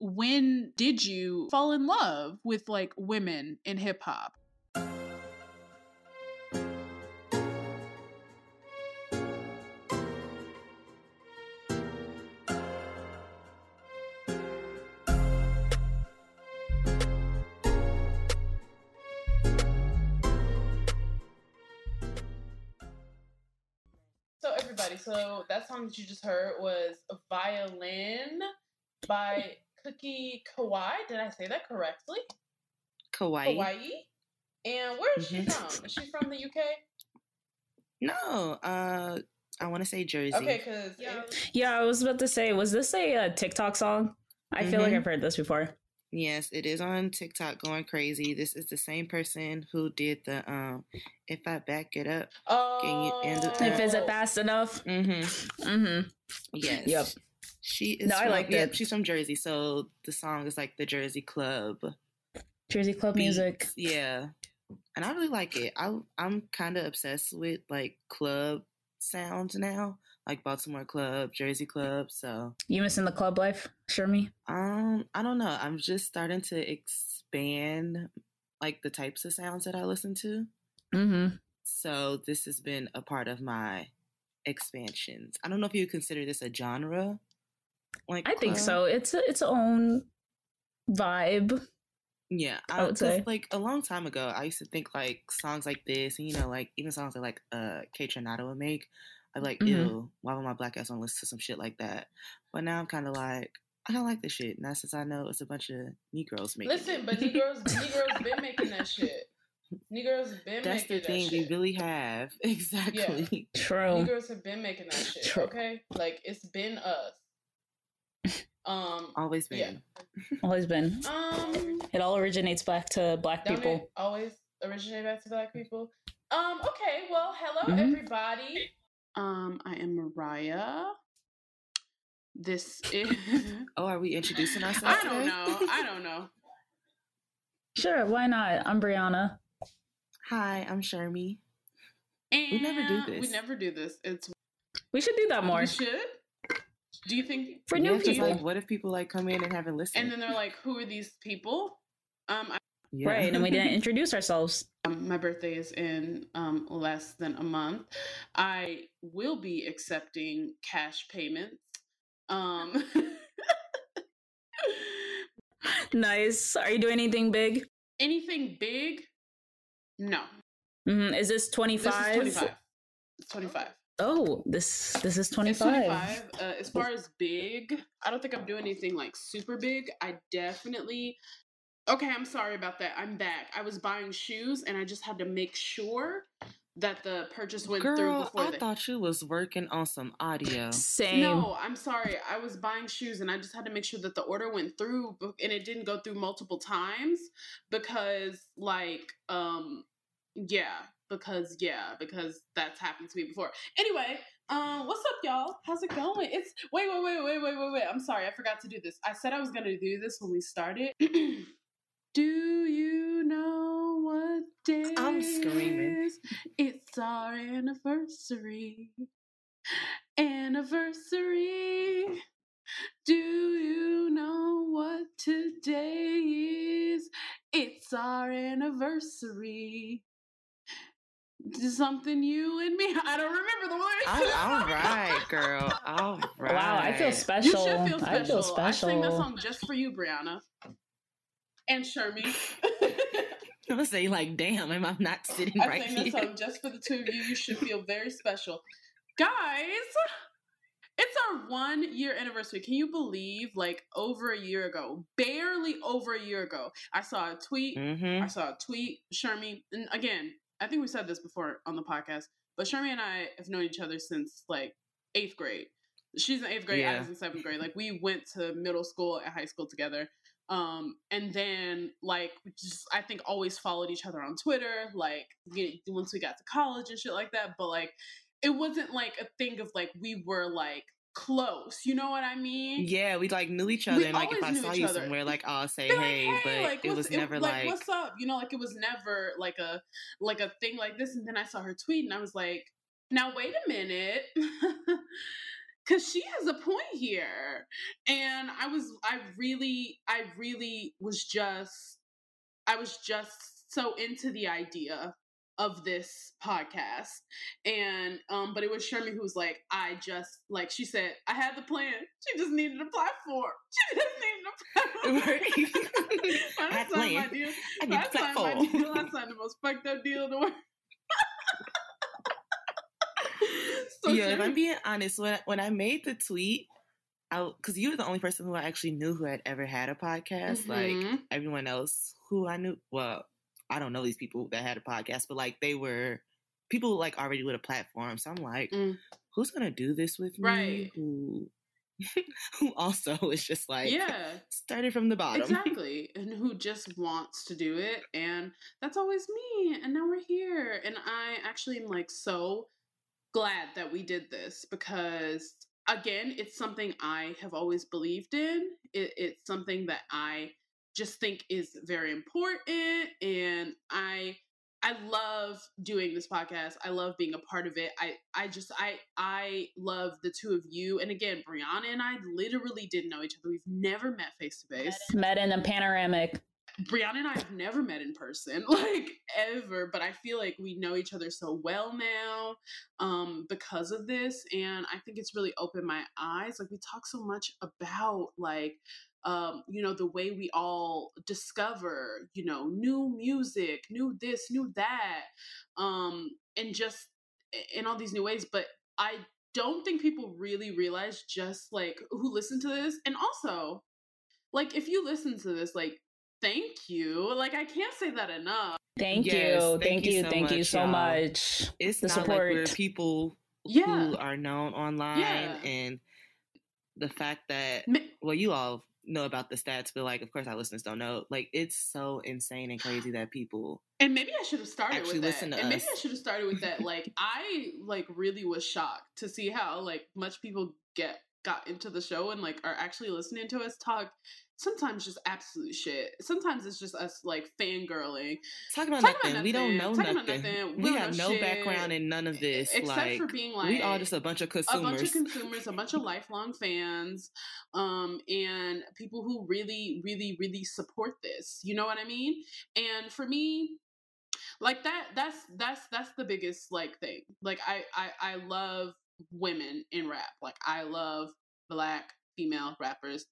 when did you fall in love with like women in hip hop? So that song that you just heard was Violin by Cookie Kauai. Did I say that correctly? Kauai. And where is she from? Is she from the UK? No. I want to say Jersey. Okay, because... Yeah, I was about to say, was this a TikTok song? I feel like I've heard this before. Yes, it is on TikTok going crazy. This is the same person who did the If I Back It Up. Oh, can you end up if it's fast enough. Yes. Yep. She is I like that. She's from Jersey, so the song is like the Jersey Club. Jersey Club beats. Music. Yeah. And I really like it. I'm kind of obsessed with like club sounds now. Like Baltimore Club, Jersey Club, so... You missing the club life, Shermie? I don't know. I'm just starting to expand, like, the types of sounds that I listen to. So this has been a part of my expansions. I don't know if you would consider this a genre, like I club. Think so. It's own vibe. Yeah. I would say. Like, a long time ago, I used to think, like, songs like this, and, you know, like, even songs that, like, Kate Renato would make... I'm like, ew, why would my black ass want to listen to some shit like that? But now I'm kind of like, I don't like this shit. Now since I know it's a bunch of Negroes making it. But Negroes been making that shit. That's the thing, we really have. Exactly. Yeah. True. Negroes have been making that shit, okay? Like, it's been us. Always been. Yeah. Always been. It all originates back to black people. Always originate back to black people. Okay, well, hello, everybody. I am Mariah. This is... Oh, are we introducing ourselves? I don't know. Sure, why not? I'm Brianna. Hi, I'm Shermie. And we never do this. We should do that more. We should? Do you think... For new people. Like, what if people like come in and haven't listened? And then they're like, who are these people? Yeah. Right, and we didn't introduce ourselves. My birthday is in less than a month. I will be accepting cash payments. Nice. Are you doing anything big? Anything big? No. Is this 25? This is 25. It's 25. Oh, this is 25. It's 25. As far as big, I don't think I'm doing anything like super big. I definitely... Okay, I'm sorry about that. I'm back. I was buying shoes, and I just had to make sure that the purchase went through before that. I thought you was working on some audio. Same. No, I'm sorry. I was buying shoes, and I just had to make sure that the order went through, and it didn't go through multiple times because, like, because that's happened to me before. Anyway, what's up, y'all? How's it going? It's wait. I'm sorry. I forgot to do this. I said I was going to do this when we started. Do you know what day I'm screaming. Is? It's our anniversary. Anniversary. Do you know what today is? It's our anniversary. Something you and me. I don't remember the words. All right, girl. All right. Wow, I feel special. You should feel special. I feel special. I sang that song just for you, Brianna. And Shermie. I'm going to say, like, damn, am I not sitting right here? I sang that song just for the two of you. You should feel very special. Guys, it's our 1 year anniversary. Can you believe, like, barely over a year ago, I saw a tweet, Shermie, and again, I think we said this before on the podcast, but Shermie and I have known each other since, like, 8th grade. She's in 8th grade, I was in 7th grade. Like, we went to middle school and high school together. And then, like, just, I think always followed each other on Twitter, like, once we got to college and shit like that. But, like, it wasn't, like, a thing of, like, we were, like, close. You know what I mean? Yeah, we, like, knew each other. And, like, if I saw you somewhere, like, I'll say, hey, but like, it was never, like... what's up? You know, like, it was never, like, a thing like this. And then I saw her tweet, and I was like, now, wait a minute. because she has a point here. And I was just so into the idea of this podcast. And but it was Shermie who was like, she said, I had the plan. She just needed a platform. I signed my deal. I signed the most fucked up deal in the world. So yeah, if I'm being honest, when I made the tweet, because you were the only person who I actually knew who had ever had a podcast. Mm-hmm. Like, everyone else who I knew, well, I don't know these people that had a podcast, but, like, they were people, like, already with a platform. So I'm like, who's going to do this with me? Right. Who also is just, like, started from the bottom. Exactly. And who just wants to do it. And that's always me. And now we're here. And I actually am, like, so glad that we did this because, again, it's something I have always believed in. It's something that I just think is very important, and I love doing this podcast. I love being a part of it. I love the two of you. And again, Brianna and I literally didn't know each other. We've never met face to face. Met in a panoramic. Brianna and I have never met in person, like, ever, but I feel like we know each other so well now because of this, and I think it's really opened my eyes. Like, we talk so much about, like, you know, the way we all discover, you know, new music, new this, new that, and just in all these new ways, but I don't think people really realize just, like, who listen to this. And also, like, if you listen to this, like, thank you. Like, I can't say that enough. Thank you so much. It's the not support. Like, we're people who are known online, and the fact that, well, you all know about the stats, but, like, of course our listeners don't know. Like, it's so insane and crazy that people And maybe I should have started with that. Like, I, like, really was shocked to see how, like, much people got into the show and, like, are actually listening to us talk. Sometimes just absolute shit. Sometimes it's just us, like, fangirling. Talking about nothing. We don't know nothing. We have no background in none of this. Except, like, for being, like, we are just a bunch of consumers. A bunch of lifelong fans, and people who really, really, really support this. You know what I mean? And for me, like, that's the biggest, like, thing. Like, I love women in rap. Like, I love Black female rappers.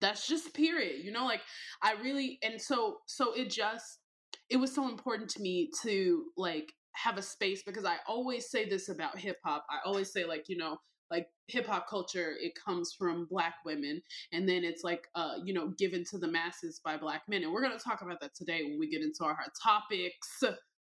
That's just period, you know, like, I really, and so it was so important to me to, like, have a space, because I always say this about hip hop. I always say, like, you know, like, hip hop culture, it comes from Black women, and then it's, like, you know, given to the masses by Black men. And we're going to talk about that today when we get into our hot topics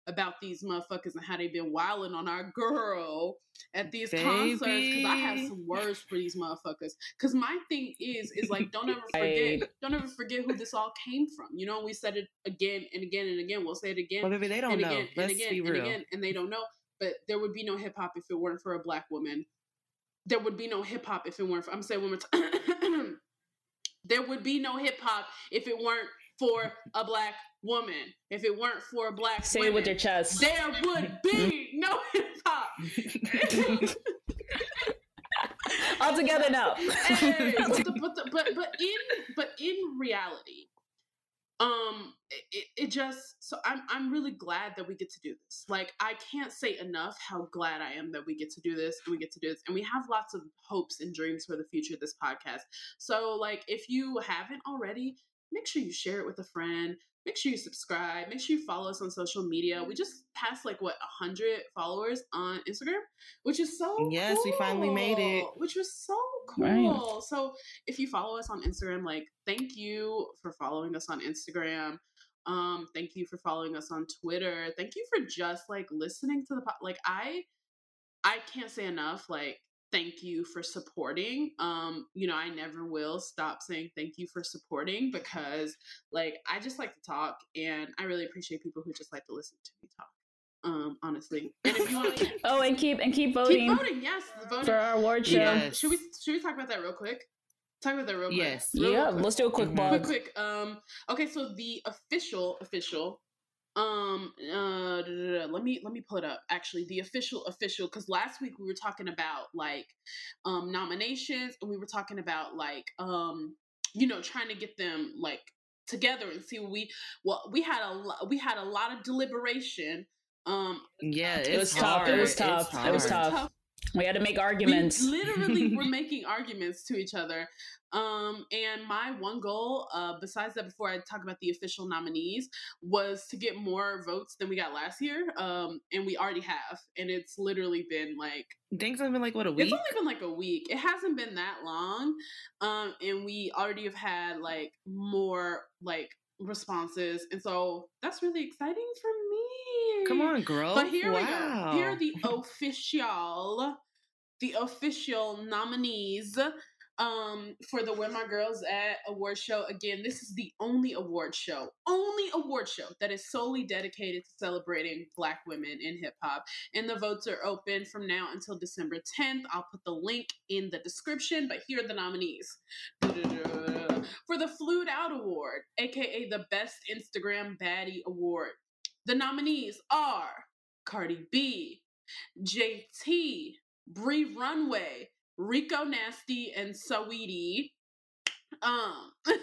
about these motherfuckers and how they've been wilding on our girl at these concerts, because I have some words for these motherfuckers. Because my thing is like, don't ever forget who this all came from. You know, we said it again and again and again. We'll say it again. Well, maybe they don't know. Let's be real, they don't know. But there would be no hip hop if it weren't for a Black woman. There would be no hip hop if it weren't for. I'm saying one more time. There would be no hip hop if it weren't for a Black woman. If it weren't for a Black woman, say it with your chest. There would be no hip hop. All together now. Hey, but in reality, it just, so I'm really glad that we get to do this. Like, I can't say enough how glad I am that we get to do this, and we get to do this, and we have lots of hopes and dreams for the future of this podcast. So, like, if you haven't already, make sure you share it with a friend. Make sure you subscribe. Make sure you follow us on social media. We just passed, like, 100 followers on Instagram, which is so cool. Yes, we finally made it. Which was so cool. Right. So if you follow us on Instagram, like, thank you for following us on Instagram. Thank you for following us on Twitter. Thank you for just, like, listening to the podcast. Like, I can't say enough, like, thank you for supporting. You know, I never will stop saying thank you for supporting, because, like, I just like to talk, and I really appreciate people who just like to listen to me talk. Honestly. And if you want to, keep voting. Keep voting, yes. Voting. For our award show. Yes. Should we talk about that real quick? Yes. Let's do a quick blog. Okay, so the official Let me pull it up. Actually, the official, because last week we were talking about nominations, and we were talking about trying to get them together and see what we had a lot of deliberation. Yeah, it was tough. We had to make arguments. We literally were making arguments to each other. And my one goal, besides that, before I talk about the official nominees, was to get more votes than we got last year. And we already have. And it's literally been things have been a week? It's only been a week. It hasn't been that long. And we already have had more responses. And so that's really exciting for me. Come on, girl. But here we go. Here are the official nominees for the Where My Girls At award show. Again, this is the only award show that is solely dedicated to celebrating Black women in hip-hop, and the votes are open from now until December 10th. I'll put the link in the description, but here are the nominees. For the Flued Out Award, aka the Best Instagram Baddie Award, the nominees are Cardi B, JT, Bree Runway, Rico Nasty, and Saweetie. For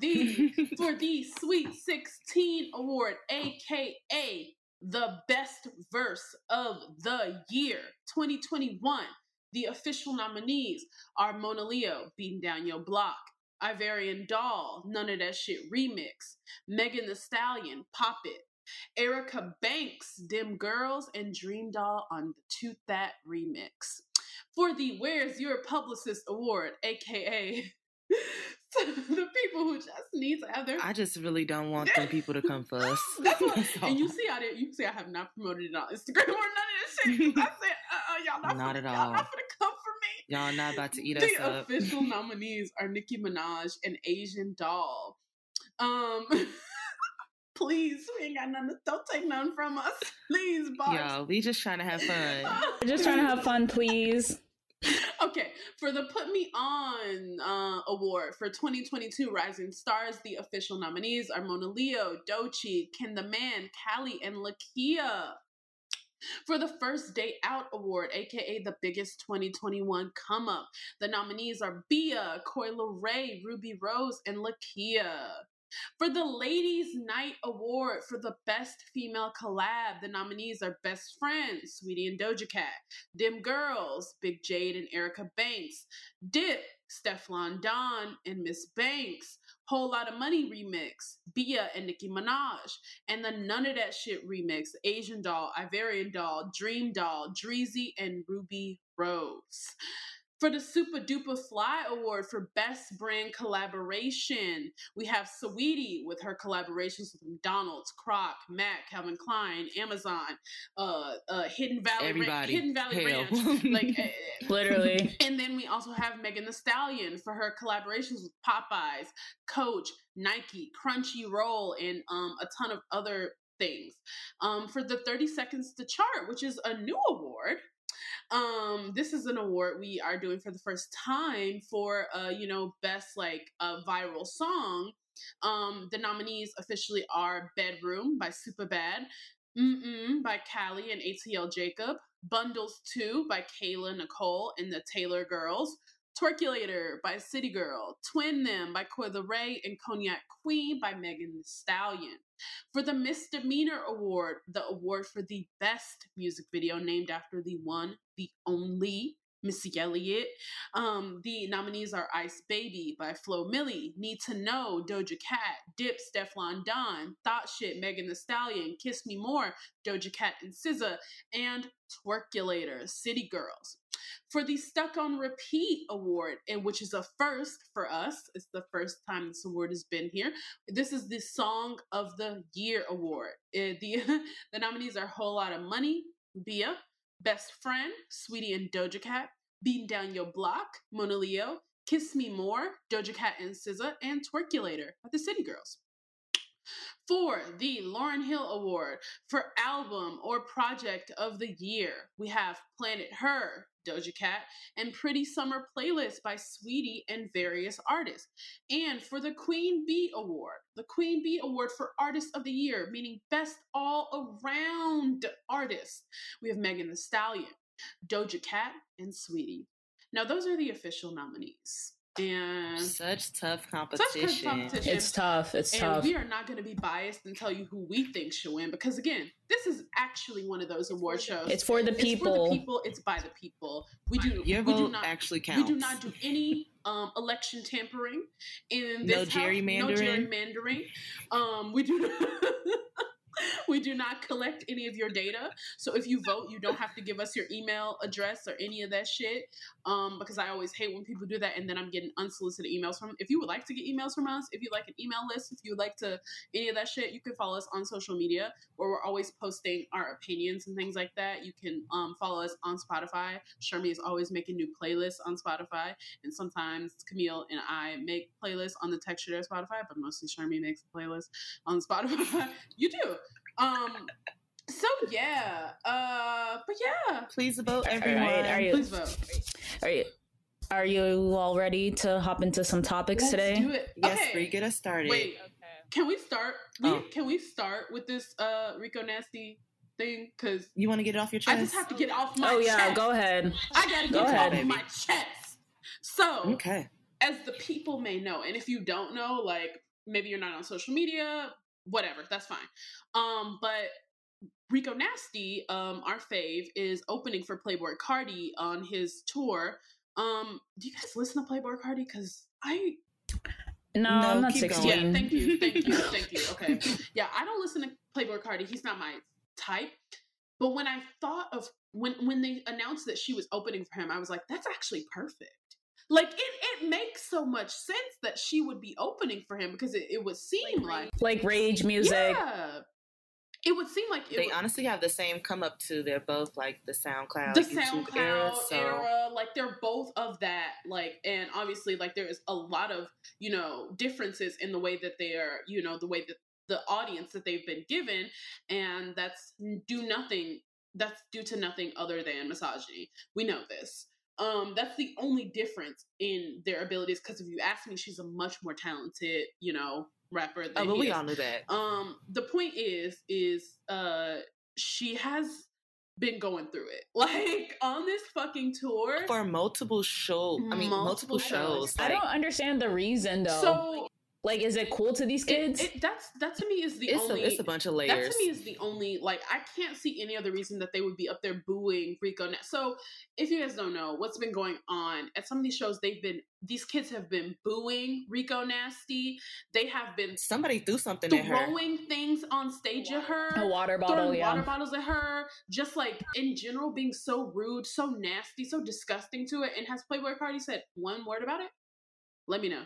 the Sweet 16 Award, aka the Best Verse of the Year 2021, the official nominees are Mona Leo, Beating Down Your Block, Ivorian Doll, None of That Shit Remix, Megan Thee Stallion, Pop It, Erica Banks, Dem Girls, and Dream Doll on the Toot That Remix. For the Where's Your Publicist Award, aka the people who just need to have their... I just really don't want them people to come for us. That's what, and you see I have not promoted it on Instagram or none of that shit. I said, y'all not at all. Y'all not for the come for me. Y'all not about to eat us up. The official nominees are Nicki Minaj and Asian Doll. Please, we ain't got nothing. Don't take nothing from us. Please, boss. Yo, we just trying to have fun. We're just trying to have fun, please. Okay, for the Put Me On award for 2022 Rising Stars, the official nominees are Mona Leo, Dochi, Ken the Man, Kaliii, and Lakia. For the First Day Out Award, aka the Biggest 2021 Come Up, the nominees are Bia, Coi Leray, Ruby Rose, and Lakia. For the Ladies Night Award for the Best Female Collab, the nominees are Best Friends, Saweetie and Doja Cat, Dem Girls, Big Jade and Erica Banks, Dip, Stefflon Don and Miss Banks, Whole Lot of Money Remix, Bia and Nicki Minaj, and the None of That Shit Remix, Asian Doll, Ivorian Doll, Dream Doll, Dreezy, and Ruby Rose. For the Super Duper Fly Award for Best Brand Collaboration, we have Saweetie with her collaborations with McDonald's, Croc, Mac, Calvin Klein, Amazon, Hidden Valley Ranch, literally. And then we also have Megan Thee Stallion for her collaborations with Popeyes, Coach, Nike, Crunchyroll, and a ton of other things. For the 30 Seconds to Chart, which is a new award. This is an award we are doing for the first time for best viral song. The nominees officially are Bedroom by Superbad, Mm-mm by Kaliii and ATL Jacob, Bundles 2 by Kayla Nicole and the Taylor Girls, Twerculator by City Girl, Twin Them by Coi Leray, and Cognac Queen by Megan Thee Stallion. For the Misdemeanor Award, the award for the best music video, named after the one, the only Missy Elliott. The nominees are Ice Baby by Flo Milli, Need to Know, Doja Cat, Dip, Stefflon Don, Thought Shit, Megan Thee Stallion, Kiss Me More, Doja Cat and SZA, and Twerculator, City Girls. For the Stuck on Repeat Award, and which is a first for us. It's the first time this award has been here. This is the Song of the Year Award. The nominees are Whole Lot of Money, Bia, Best Friend, Saweetie and Doja Cat, Beating Down Your Block, Mona Leo, Kiss Me More, Doja Cat and SZA, and Twerculator by the City Girls. For the Lauryn Hill Award for Album or Project of the Year, we have Planet Her, Doja Cat, and Pretty Summer Playlist by Saweetie and various artists. And for the Queen Bee Award, the Queen Bee Award for Artist of the Year, meaning Best All Around Artist, we have Megan Thee Stallion, Doja Cat, and Saweetie. Now, those are the official nominees. And such tough competition. It's tough. We are not going to be biased and tell you who we think should win, because again, this is actually one of those award shows. It's for the people. It's for the people. It's by the people. Your vote actually counts. We do not do any election tampering in this house. No gerrymandering. We do not collect any of your data. So if you vote, you don't have to give us your email address or any of that shit. Because I always hate when people do that. And then I'm getting unsolicited emails from them. If you would like to get emails from us, if you like an email list, if you would like to any of that shit, you can follow us on social media where we're always posting our opinions and things like that. You can follow us on Spotify. Shermie is always making new playlists on Spotify. And sometimes Camille and I make playlists on the Texture Dare Spotify, but mostly Shermie makes a playlist on Spotify. You do. But yeah. Please vote, everyone. Are you all ready to hop into some topics today? Let's do it. Yes, okay. Bree, get us started. Wait, okay. Can we start with this Rico Nasty thing? Because you want to get it off your chest. I just have to get off my chest. Go ahead. I gotta get it off my chest. So, okay. As the people may know, and if you don't know, like maybe you're not on social media. Whatever, that's fine. But Rico Nasty, our fave, is opening for Playboi Carti on his tour. Do you guys listen to Playboi Carti? Because I'm not 16. Yeah, thank you. Okay, yeah, I don't listen to Playboi Carti. He's not my type. But when I thought of when they announced that she was opening for him, I was like, that's actually perfect. Like, it makes so much sense that she would be opening for him because it would seem like rage music. Yeah. It would seem like they honestly have the same come up to. They're both like the SoundCloud, YouTube era. Like they're both of that. Like, and obviously, like there is a lot of differences in the way that they are. The way that the audience that they've been given, and that's due to nothing other than misogyny. We know this. That's the only difference in their abilities. Because if you ask me, she's a much more talented, rapper. Than we all knew that. The point is she has been going through it, like on this fucking tour for multiple shows. Multiple shows. I don't understand the reason though. So, like, is it cool to these kids? It's a bunch of layers. That to me is the only, like, I can't see any other reason that they would be up there booing Rico. So, if you guys don't know what's been going on, at some of these shows, these kids have been booing Rico Nasty. They have been... Somebody threw something at her. Throwing things on stage at her. A water bottle, yeah. Water bottles at her. Just, like, in general, being so rude, so nasty, so disgusting to it. And has Playboi Carti said one word about it? Let me know.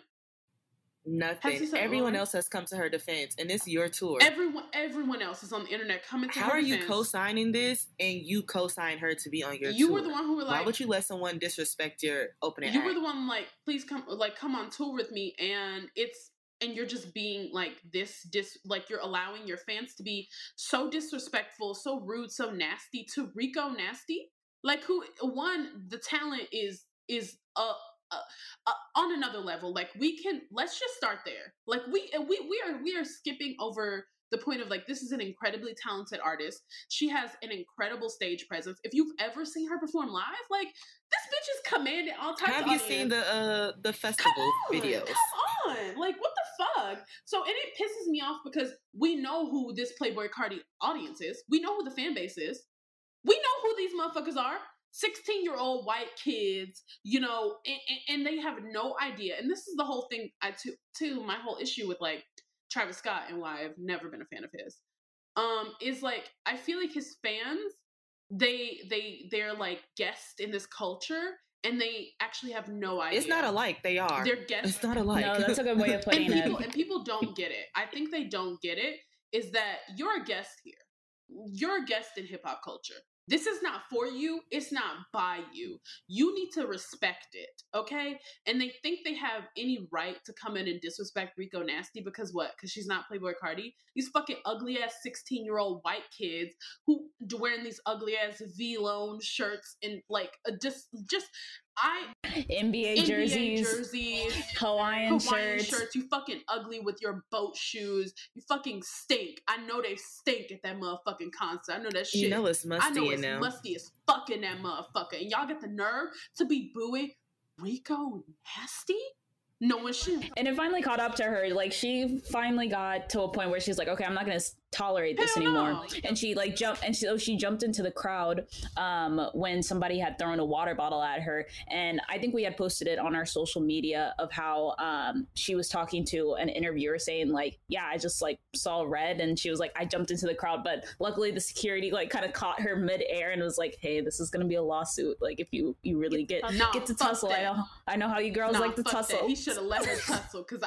Nothing. Everyone else has come to her defense, and it's your tour. Everyone else is on the internet coming to her defense. How are you co-signing this, and you co-sign her to be on your tour? You were the one who were like, why would you let someone disrespect your opening act? You were the one like, please come on tour with me, and you're just being like this, you're allowing your fans to be so disrespectful, so rude, so nasty to Rico Nasty. Like, the talent is on another level. Like, let's just start there. Like, we are skipping over the point of, like, this is an incredibly talented artist. She has an incredible stage presence. If you've ever seen her perform live, like, this bitch is commanding all types of audience. Have you seen the festival videos? Come on! Like, what the fuck? So, and it pisses me off because we know who this Playboi Carti audience is. We know who the fan base is. We know who these motherfuckers are. 16-year-old white kids, and they have no idea. And this is the whole thing my whole issue with, like, Travis Scott and why I've never been a fan of his, is, like, I feel like his fans, they're like guests in this culture, and they actually have no idea. It's not alike. They are. They're guests. It's not alike. No, that's a good way of putting it. And people don't get it. I think they don't get it, is that you're a guest here. You're a guest in hip-hop culture. This is not for you. It's not by you. You need to respect it, okay? And they think they have any right to come in and disrespect Rico Nasty because what? Because she's not Playboi Carti? These fucking ugly-ass 16-year-old white kids who are wearing these ugly-ass V-Lone shirts and, like, NBA jerseys, Hawaiian shirts. You fucking ugly with your boat shoes. You fucking stink. I know they stink at that motherfucking concert. I know that shit. You know it's musty. I know it's musty as fucking that motherfucker. And y'all get the nerve to be booing Rico Nasty? No shit. And it finally caught up to her. Like, she finally got to a point where she's like, okay, I'm not going to tolerate this anymore. No. And she, like, jumped. And so she jumped into the crowd when somebody had thrown a water bottle at her. And I think we had posted it on our social media of how she was talking to an interviewer saying, like, yeah, I just, like, saw red. And she was like, I jumped into the crowd. But luckily the security, like, kind of caught her midair and was like, hey, this is going to be a lawsuit. Like, if you really get to tussle. That. I know how you girls like to tussle. That. He should have let her tussle because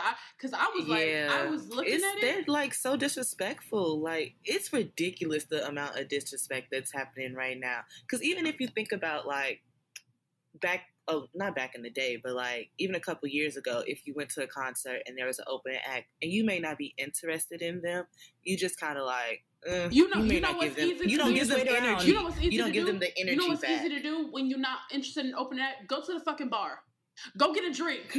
I was like, yeah. I was looking at it. They're, like, so disrespectful. Like, it's ridiculous the amount of disrespect that's happening right now. Because even if you think about, like, not back in the day, but, like, even a couple years ago, if you went to a concert and there was an open act and you may not be interested in them, you just kind of, like, you don't give them the energy. You know what's easy to do when you're not interested in open act? Go to the fucking bar. Go get a drink.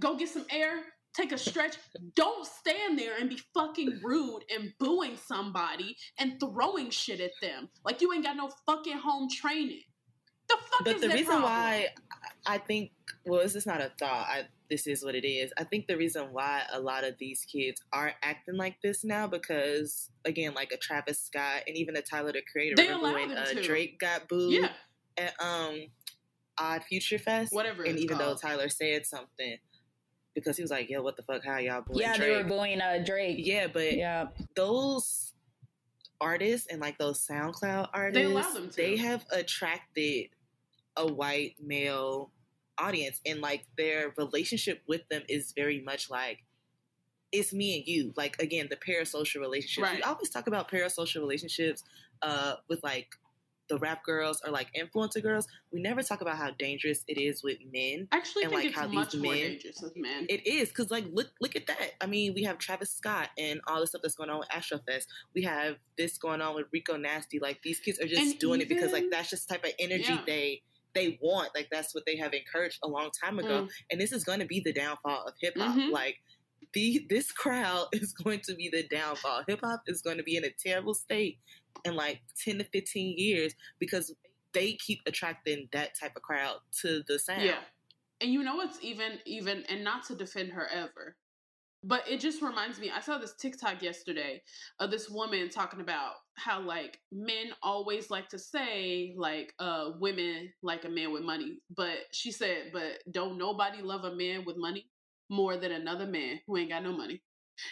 Go get some air. Take a stretch. Don't stand there and be fucking rude and booing somebody and throwing shit at them. Like, you ain't got no fucking home training. This is what it is. I think the reason why a lot of these kids are acting like this now, because, again, like a Travis Scott and even a Tyler, the Creator, when Drake got booed at Odd Future Fest. Whatever. And even though Tyler said something, because he was like, yo, what the fuck, how y'all booing Drake? Yeah, they were booing Drake. Yeah, but those artists and, like, those SoundCloud artists, they have attracted a white male audience. And, like, their relationship with them is very much like, it's me and you. Like, again, the parasocial relationships. Right. We always talk about parasocial relationships with, like, the rap girls or, like, influencer girls. We never talk about how dangerous it is with men. I actually think it's much more dangerous with men. It is, because, like, look at that. I mean, we have Travis Scott and all the stuff that's going on with Astrofest. We have this going on with Rico Nasty. Like, these kids are just doing it because, like, that's just the type of energy they want. Like, that's what they have encouraged a long time ago. And this is going to be the downfall of hip-hop. Mm-hmm. Like, this crowd is going to be the downfall. Hip-hop is going to be in a terrible state in, like, 10 to 15 years because they keep attracting that type of crowd to the sound. Yeah. And you know what's even, and not to defend her ever, but it just reminds me, I saw this TikTok yesterday of this woman talking about how, like, men always like to say, like, women like a man with money. But she said, but don't nobody love a man with money more than another man who ain't got no money.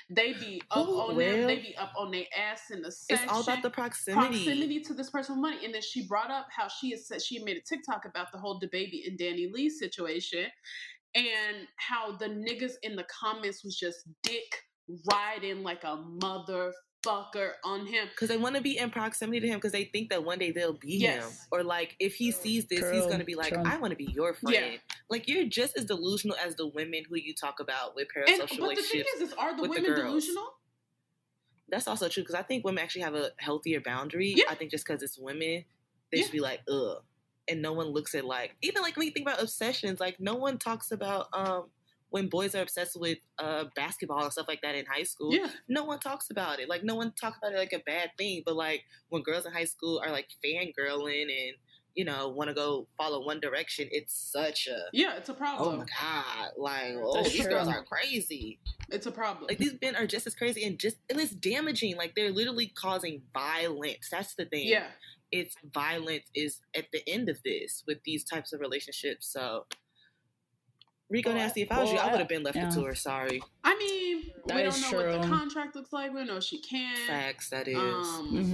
They be up on them. They be up on their ass in the section. It's all about the proximity to this person with money. And then she brought up how she has said she made a TikTok about the whole DaBaby and Danny Lee situation, and how the niggas in the comments was just dick riding like a motherfucker on him because they want to be in proximity to him because they think that one day they'll be him, or like if he sees this, he's gonna be like, I want to be your friend. Yeah. Like, you're just as delusional as the women who you talk about with parasocial relationships. But the thing is are the women delusional? That's also true, because I think women actually have a healthier boundary. Yeah. I think just because it's women, they should be like, ugh. And no one looks at, like, even, like, when you think about obsessions, like, no one talks about when boys are obsessed with basketball and stuff like that in high school. Yeah. No one talks about it. Like, no one talks about it like a bad thing. But, like, when girls in high school are, like, fangirling and, you know, want to go follow One Direction, it's such a... Yeah, it's a problem. Oh, my God. Like, these girls are crazy. It's a problem. Like, these men are just as crazy and it's damaging. Like, they're literally causing violence. That's the thing. Yeah. It's violence is at the end of this with these types of relationships. So Rico Nasty, if I was you, I would have been left it to her. Sorry. I mean, that we don't know what the contract looks like. We don't know if she can. Facts, that is.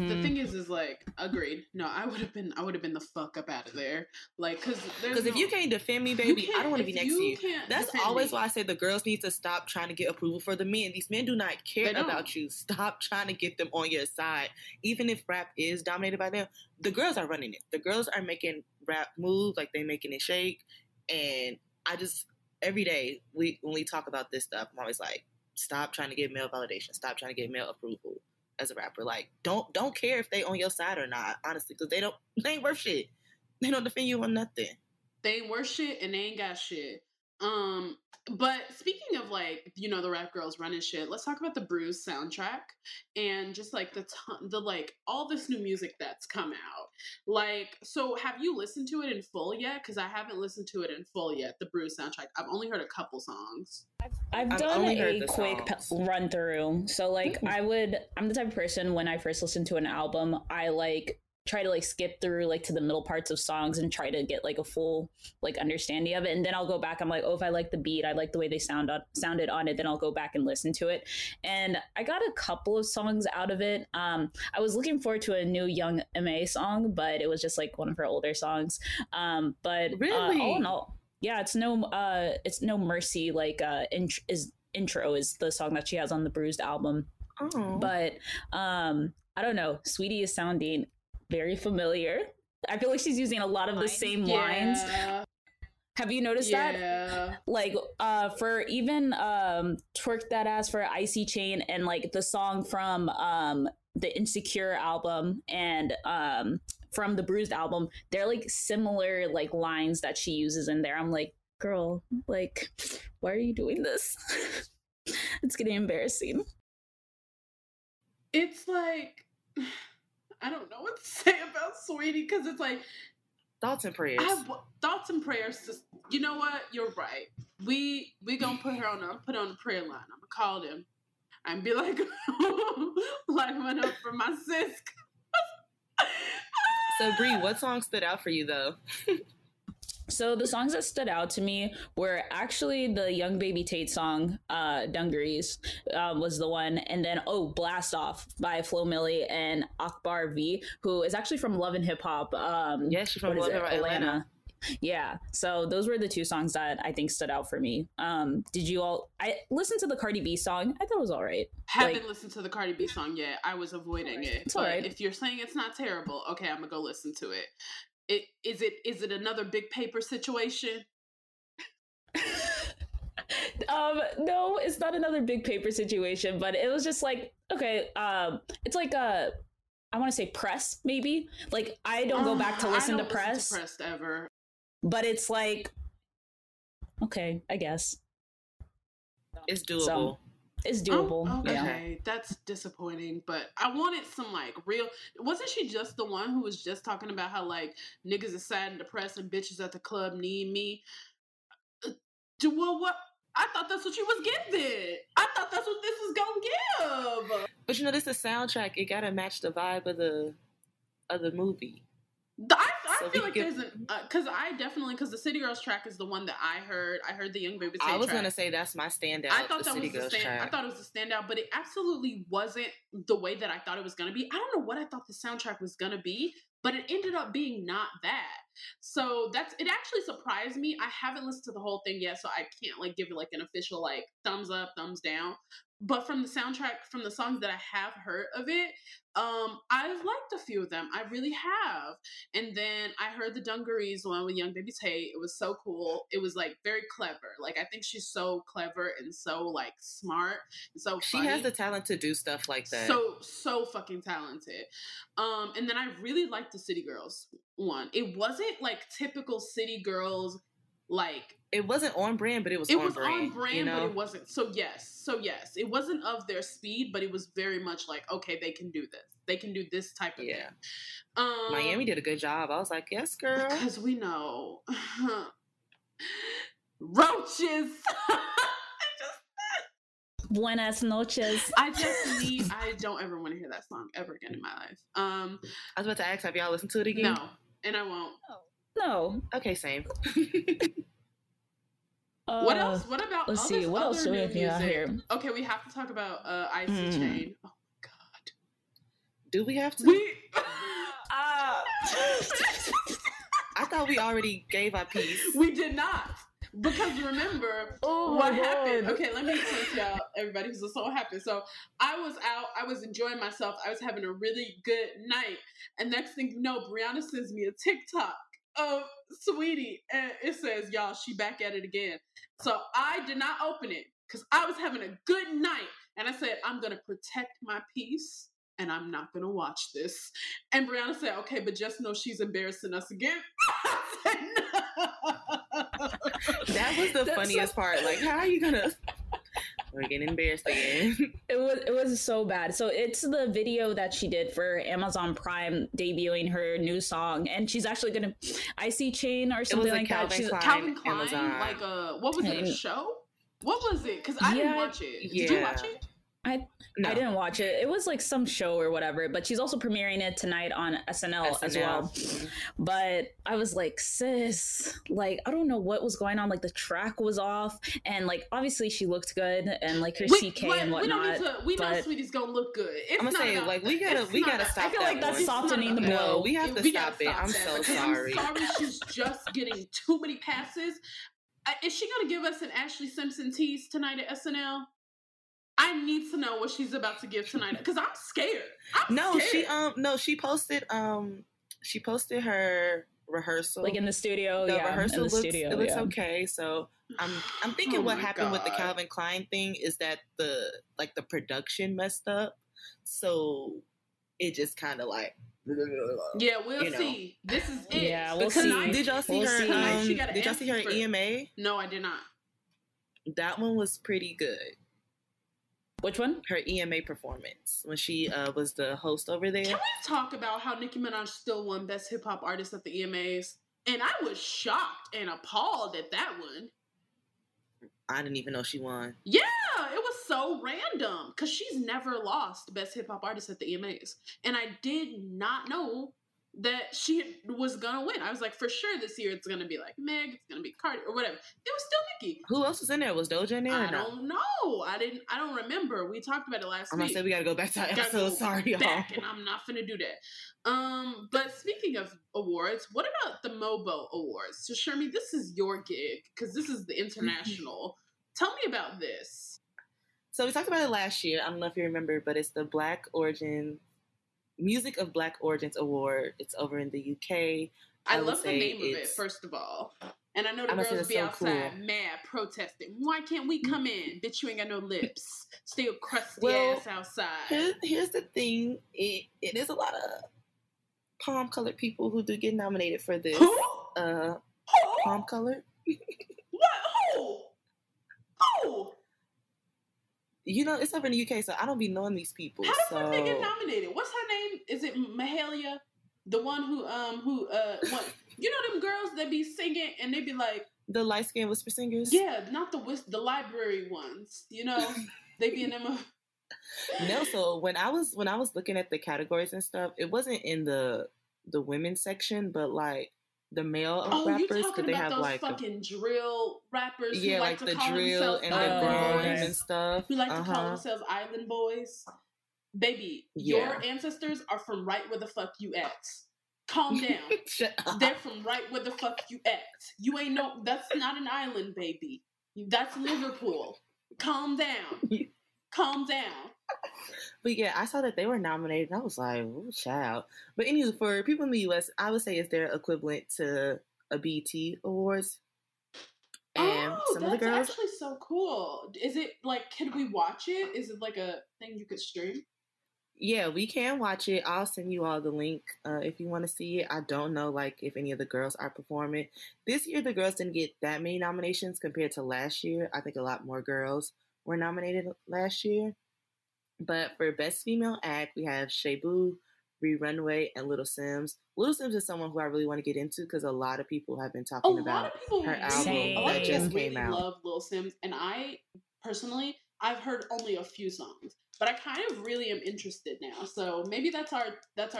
The thing is like, agreed. No, I would have been the fuck up out of there. Like, because if you can't defend me, baby, I don't want to be next to you. That's always why I say the girls need to stop trying to get approval for the men. These men do not care about you. Stop trying to get them on your side. Even if rap is dominated by them, the girls are running it. The girls are making rap move, like they making it shake. And I just... Every day, when we talk about this stuff, I'm always like, stop trying to get male validation. Stop trying to get male approval as a rapper. Like, don't care if they on your side or not, honestly, because they ain't worth shit. They don't defend you on nothing. They ain't worth shit, and they ain't got shit. But speaking of, like, you know, the rap girls running shit, let's talk about the Bruise soundtrack and just, like, the all this new music that's come out. Like, so have you listened to it in full yet? Because I haven't listened to it in full yet, the Bruise soundtrack. I've only heard a couple songs. I've done a quick run through. So, like, I'm the type of person, when I first listen to an album, I, like, try to like skip through like to the middle parts of songs and try to get like a full like understanding of it, and then I'll go back. I'm like, oh, if I like the beat, I like the way they sounded on it, then I'll go back and listen to it. And I got a couple of songs out of it. I was looking forward to a new Young MA song, but it was just like one of her older songs. But really, all in all, yeah, it's no mercy. Like intro is the song that she has on the Bruised album. Oh. But I don't know. Saweetie is sounding very familiar. I feel like she's using a lot of the same lines. Have you noticed that? Like, for even Twerk That Ass for Icy Chain, and like the song from the Insecure album and from the Bruised album, they're like similar like lines that she uses in there. I'm like, girl, like, why are you doing this? It's getting embarrassing. It's like... I don't know what to say about Saweetie, because it's like... Thoughts and prayers. Thoughts and prayers. Just, you know what? You're right. We going to put her on the prayer line. I'm going to call them and be like, lining up for my sis. So, Bree, what song stood out for you, though? So the songs that stood out to me were actually the Young Baby Tate song, Dungarees, was the one. And then, Blast Off by Flo Milli and Akbar V, who is actually from Love & Hip Hop. She's from Love & Hip Hop, Atlanta. Yeah, so those were the two songs that I think stood out for me. Did you all... I listened to the Cardi B song. I thought it was all right. Haven't listened to the Cardi B song yet. I was avoiding it. It's all right. If you're saying it's not terrible, okay, I'm going to go listen to it. Is it another Big Paper situation? No, it's not another Big Paper situation, but it was just like, okay, it's like a, I want to say Press, maybe. Like, I don't go back to listen to Press. I don't listen to Press ever. But it's like, okay, I guess. It's doable. So, it's doable. Oh, okay, That's disappointing, but I wanted some like real. Wasn't she just the one who was just talking about how like niggas is sad and depressed and bitches at the club need me? I thought that's what she was giving. I thought that's what this was gonna give. But you know, this is a soundtrack. It gotta match the vibe of the movie. I feel like there's an because the City Girls track is the one that I heard. I heard the Young Baby Tate track. I was gonna say that's my standout. I thought I thought it was a standout, but it absolutely wasn't the way that I thought it was gonna be. I don't know what I thought the soundtrack was gonna be, but it ended up being not that. So it actually surprised me. I haven't listened to the whole thing yet, so I can't like give it like an official like thumbs up, thumbs down. But from the soundtrack, from the songs that I have heard of it, I've liked a few of them. I really have. And then I heard the Dungarees one with Young Baby Tate. It was so cool. It was like very clever. Like, I think she's so clever and so like smart and so funny. She has the talent to do stuff like that. So fucking talented. And then I really liked the City Girls one. It wasn't like typical City Girls. Like, it wasn't on brand, but it was on brand, you know? But it wasn't. So yes, it wasn't of their speed, but it was very much like, okay, they can do this. They can do this type of thing. Miami did a good job. I was like, yes, girl, because we know roaches. Buenas noches. I don't ever want to hear that song ever again in my life. I was about to ask, have y'all listened to it again? No, and I won't. No. Okay, same. What else? What about let's see. What else do we have here? Okay, we have to talk about Icy Chain. Oh my god, do we have to? I thought we already gave our piece. We did not. Because remember what happened. Okay, let me explain to y'all, everybody, because this all happened. So I was out. I was enjoying myself. I was having a really good night. And next thing you know, Brianna sends me a TikTok of Saweetie. And it says, y'all, she back at it again. So I did not open it because I was having a good night. And I said, I'm going to protect my peace. And I'm not going to watch this. And Brianna said, okay, but just know she's embarrassing us again. I said, no. That was the funniest part. Like, how are you going to... We're getting embarrassed again. It was so bad. So it's the video that she did for Amazon Prime debuting her new song. And she's actually going to... Icy Chain or something like that. Calvin Klein. Amazon. Like a... What was it? A show? What was it? Because I didn't watch it. Yeah. Did you watch it? I didn't watch it. It was like some show or whatever, but she's also premiering it tonight on SNL as well. But I was like, sis, like, I don't know what was going on. Like the track was off and like, obviously she looked good and like her CK and whatnot. We know Saweetie's gonna look good. I'm gonna say like, we gotta stop. I feel like that's softening the blow. No, we have to stop it. I'm so sorry. I'm sorry she's just getting too many passes. Is she gonna give us an Ashley Simpson tease tonight at SNL? I need to know what she's about to give tonight because I'm scared. She posted her rehearsal like in the studio. It looks okay. So I'm thinking what happened with the Calvin Klein thing is that the production messed up, so it just kind of like. Yeah, we'll see. This is it. Yeah, we'll see. Did y'all see her? Did y'all see her EMA? No, I did not. That one was pretty good. Which one? Her EMA performance when she was the host over there. Can we talk about how Nicki Minaj still won Best Hip Hop Artist at the EMAs? And I was shocked and appalled at that one. I didn't even know she won. Yeah, it was so random because she's never lost Best Hip Hop Artist at the EMAs. And I did not know that she was gonna win. I was like, for sure this year it's gonna be like Meg, it's gonna be Cardi or whatever. It was still Nicki. Who else was in there? Was Doja in there? I don't know. I don't remember. We talked about it last week. I said we gotta go back to that episode. Sorry, y'all. And I'm not gonna do that. But speaking of awards, what about the MOBO Awards? So Shermie, this is your gig because this is the international. Tell me about this. So we talked about it last year. I don't know if you remember, but it's the Music of Black Origins Award. It's over in the UK. I love the name of it, first of all. And I know the girls be outside mad protesting. Why can't we come in? Bitch, you ain't got no lips. Still crusty ass outside. Here's the thing. It is a lot of palm-colored people who do get nominated for this. Who? Palm-colored? What? Who? Who? You know, it's over in the UK, so I don't be knowing these people. How the fuck they get nominated? What's her name? Is it Mahalia? The one who you know them girls that be singing and they be like the light skinned whisper singers? Yeah, not the library ones. You know, they be in them. No, so when I was looking at the categories and stuff, it wasn't in the women's section, but like the male rappers because they have like fucking drill rappers who like to call drill and the grime and stuff who like to call themselves island boys. Baby, your ancestors are from right where the fuck you at. Calm down. They're from right where the fuck you at. You ain't that's not an island, baby. That's Liverpool. Calm down. Calm down. But yeah, I saw that they were nominated and I was like, ooh, child. But anyway, for people in the US, I would say it's their equivalent to a BET Awards. And that's actually so cool. Is it like, can we watch it? Is it like a thing you could stream? Yeah, we can watch it. I'll send you all the link if you want to see it. I don't know like if any of the girls are performing. This year, the girls didn't get that many nominations compared to last year. I think a lot more girls were nominated last year. But for Best Female Act, we have Shabu, Ree Runway, and Little Simz. Little Simz is someone who I really want to get into because a lot of people have been talking about her album that just came out. I love Little Simz, and I personally, I've heard only a few songs, but I kind of really am interested now. So maybe that's our task.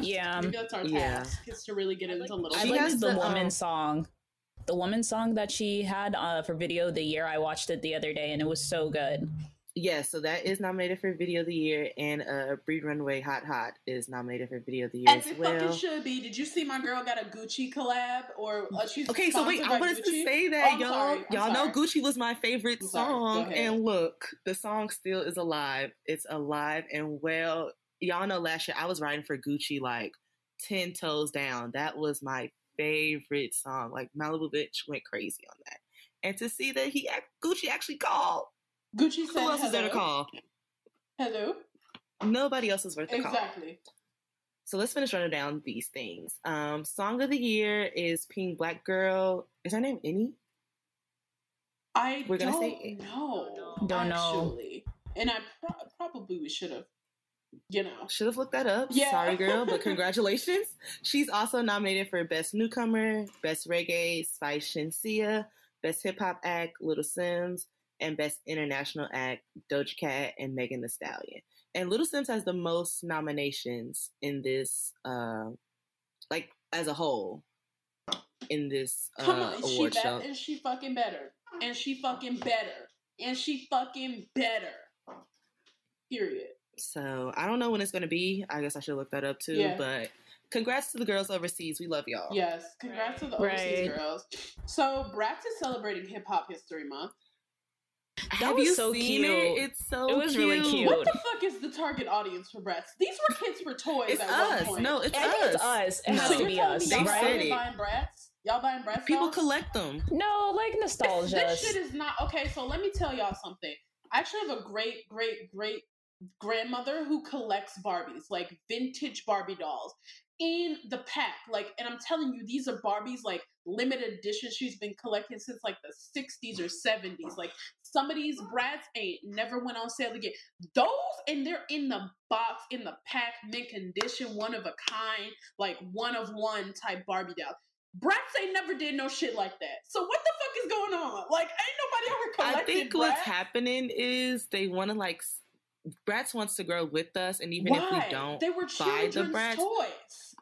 Yeah, maybe that's our task is to really get into Little Simz. I like the woman song. the woman song that she had for Video of the Year. I watched it the other day and it was so good. Yeah, so that is nominated for Video of the Year, and Breed Runway Hot Hot is nominated for Video of the Year as it well. Fucking should be. Did you see my girl got a Gucci collab? Or she's okay, so wait, I wanted Gucci to say that, oh, y'all know Gucci was my favorite song, and look, the song still is alive. It's alive and well. Y'all know last year I was riding for Gucci like 10 toes down. That was my favorite song. Like Malibu Bitch went crazy on that, and to see that Gucci actually called. Gucci said, who else is there to call? Hello? Nobody else is worth the call. Exactly. So let's finish running down these things. Song of the Year is Pink Black Girl. Is her name Innie? I don't know. And I probably we should have, Should have looked that up. Yeah. Sorry, girl, but congratulations. She's also nominated for Best Newcomer, Best Reggae, Spice Shensia, Best Hip Hop Act, Little Simz, and Best International Act, Doja Cat and Megan Thee Stallion. And Little Simz has the most nominations in this, like, as a whole, in this award show. And she fucking better. And she fucking better. And she fucking better. Period. So, I don't know when it's going to be. I guess I should look that up, too. Yeah. But congrats to the girls overseas. We love y'all. Yes. Congrats to the overseas girls. So, Bratz is celebrating Hip Hop History Month. Have you seen it? It's so cute. It was really cute. What the fuck is the target audience for Bratz? These were kids for toys at one point. No, it's us. It's us. It has to be us. Y'all buying Bratz? Y'all buying Bratz? People collect them. No, like nostalgia. This shit is not... Okay, so let me tell y'all something. I actually have a great, great, great grandmother who collects Barbies. Like, vintage Barbie dolls. In the pack. Like, and I'm telling you, these are Barbies, like, limited edition. She's been collecting since, like, the 60s or 70s. Like... Some of these Bratz ain't never went on sale again. Those, and they're in the box, in the pack, mint condition, one of a kind, like one of one type Barbie doll. Bratz ain't never did no shit like that. So what the fuck is going on? Like, ain't nobody ever collected Bratz. I think what's happening is they want to, like, Bratz wants to grow with us, and even if we don't buy the Bratz toys.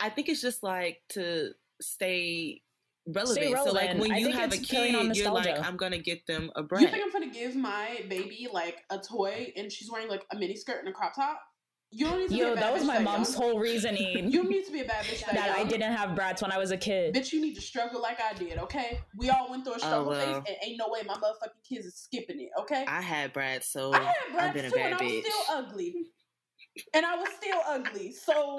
I think it's just like to stay relevant. So like when you have a kid, you're like, I'm gonna get them a Bratz. You think I'm gonna give my baby like a toy and she's wearing like a mini skirt and a crop top? You don't need to be a bad bitch. That was my mom's whole reasoning. You need to be a bad bitch that I didn't have Bratz when I was a kid. Bitch, you need to struggle like I did, okay? We all went through a struggle phase, and ain't no way my motherfucking kids is skipping it, okay? I had Bratz, so I had Bratz I've been too, a bad and bitch. I was still ugly. And I was still ugly, so.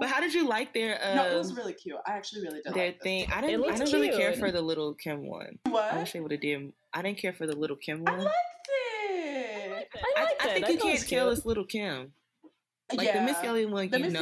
But how did you like their? No, it was really cute. I actually really did their like thing. I didn't really care for the Little Kim one. What? I wish I would have did. I didn't care for the Little Kim one. I liked it. I think you can't kill this Little Kim. Like the Miss Elliott one, that's Miss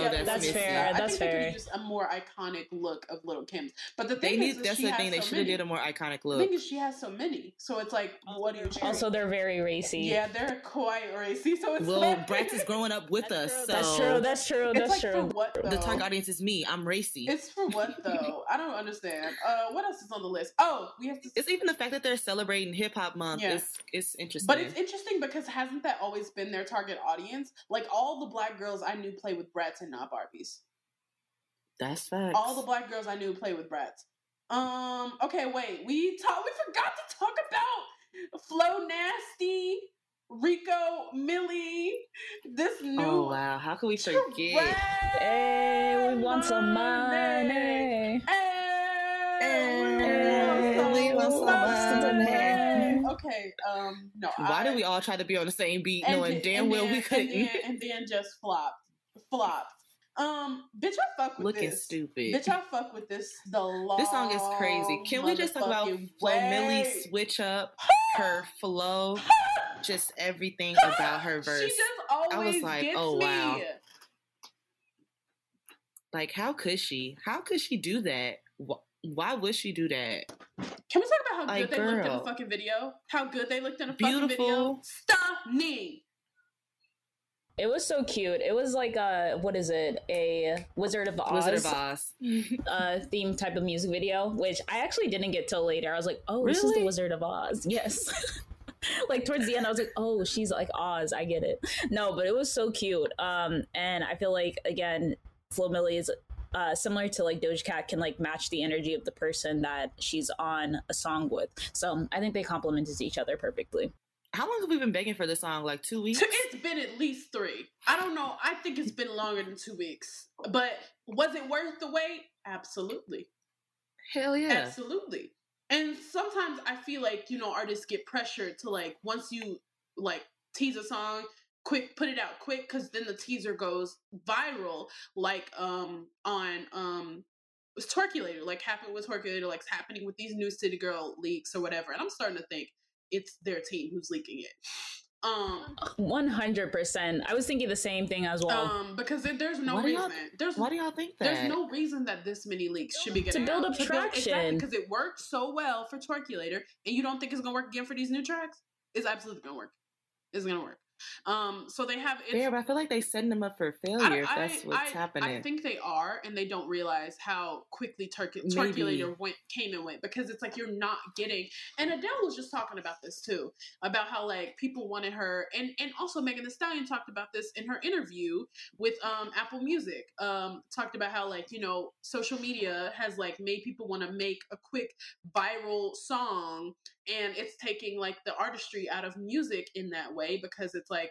fair. Elliott. That's fair. Just a more iconic look of Little Kim's. But the thing is, that's the thing. They should have did a more iconic look. The thing is, she has so many, so it's like, what do you? Choose? Also, they're very racy. Yeah, they're quite racy. So it's Bratz is growing up with us. True. So that's true. It's like, for what though? The target audience is me. I'm racy. It's for what though? I don't understand. What else is on the list? Oh, we have to. It's even the fact that they're celebrating Hip Hop Month. Yeah. It's interesting. But it's interesting because hasn't that always been their target audience? Like all the Black girls I knew play with Bratz and not Barbies. That's facts. All the Black girls I knew play with Bratz. Okay, wait. We forgot to talk about Flo Nasty, Rico Milli. This new. Oh wow! How could we forget? Hey, we want some money. Hey, we want some money. Okay, no. Why did we all try to be on the same beat knowing damn well we couldn't? And then just flopped. Bitch, I fuck with this. Looking stupid. Bitch, I fuck with this. This song is crazy. Can we just talk about Flo Milli switch up her flow? Just everything about her verse. She just always I was like, oh wow. Me. Like, how could she? How could she do that? Why would she do that? Can we talk about how good they looked in the fucking video? How good they looked in a fucking video? Stunning. It was so cute. It was like a Wizard of Oz. Theme type of music video, which I actually didn't get till later. I was like, oh, really? This is the Wizard of Oz. Yes. Like towards the end, I was like, oh, she's like Oz. I get it. No, but it was so cute. And I feel like, again, Flo Milli is similar to like Doja Cat can like match the energy of the person that she's on a song with. So I think they complemented each other perfectly. How long have we been begging for this song? Like 2 weeks? It's been at least 3. I don't know. I think it's been longer than 2 weeks. But was it worth the wait? Absolutely. Hell yeah. Absolutely. And sometimes I feel like, you know, artists get pressured to like, once you like tease a song, quick, put it out quick, because then the teaser goes viral, like on was Twerculator, like happened with Twerculator, like happening with these new City Girl leaks or whatever. And I'm starting to think it's their team who's leaking it. 100%. I was thinking the same thing as well. Because there's no reason. Why do y'all think that? There's no reason that this many leaks should be getting to build up traction. Exactly, because it worked so well for Twerculator, and you don't think it's gonna work again for these new tracks? It's absolutely gonna work. It's gonna work. So they have. Yeah, but I feel like they setting them up for failure. If that's what's happening. I think they are, and they don't realize how quickly Twerculator came and went because it's like you're not getting. And Adele was just talking about this too, about how like people wanted her, and also Megan Thee Stallion talked about this in her interview with Apple Music. Talked about how like, you know, social media has like made people want to make a quick viral song. And it's taking like the artistry out of music in that way, because it's like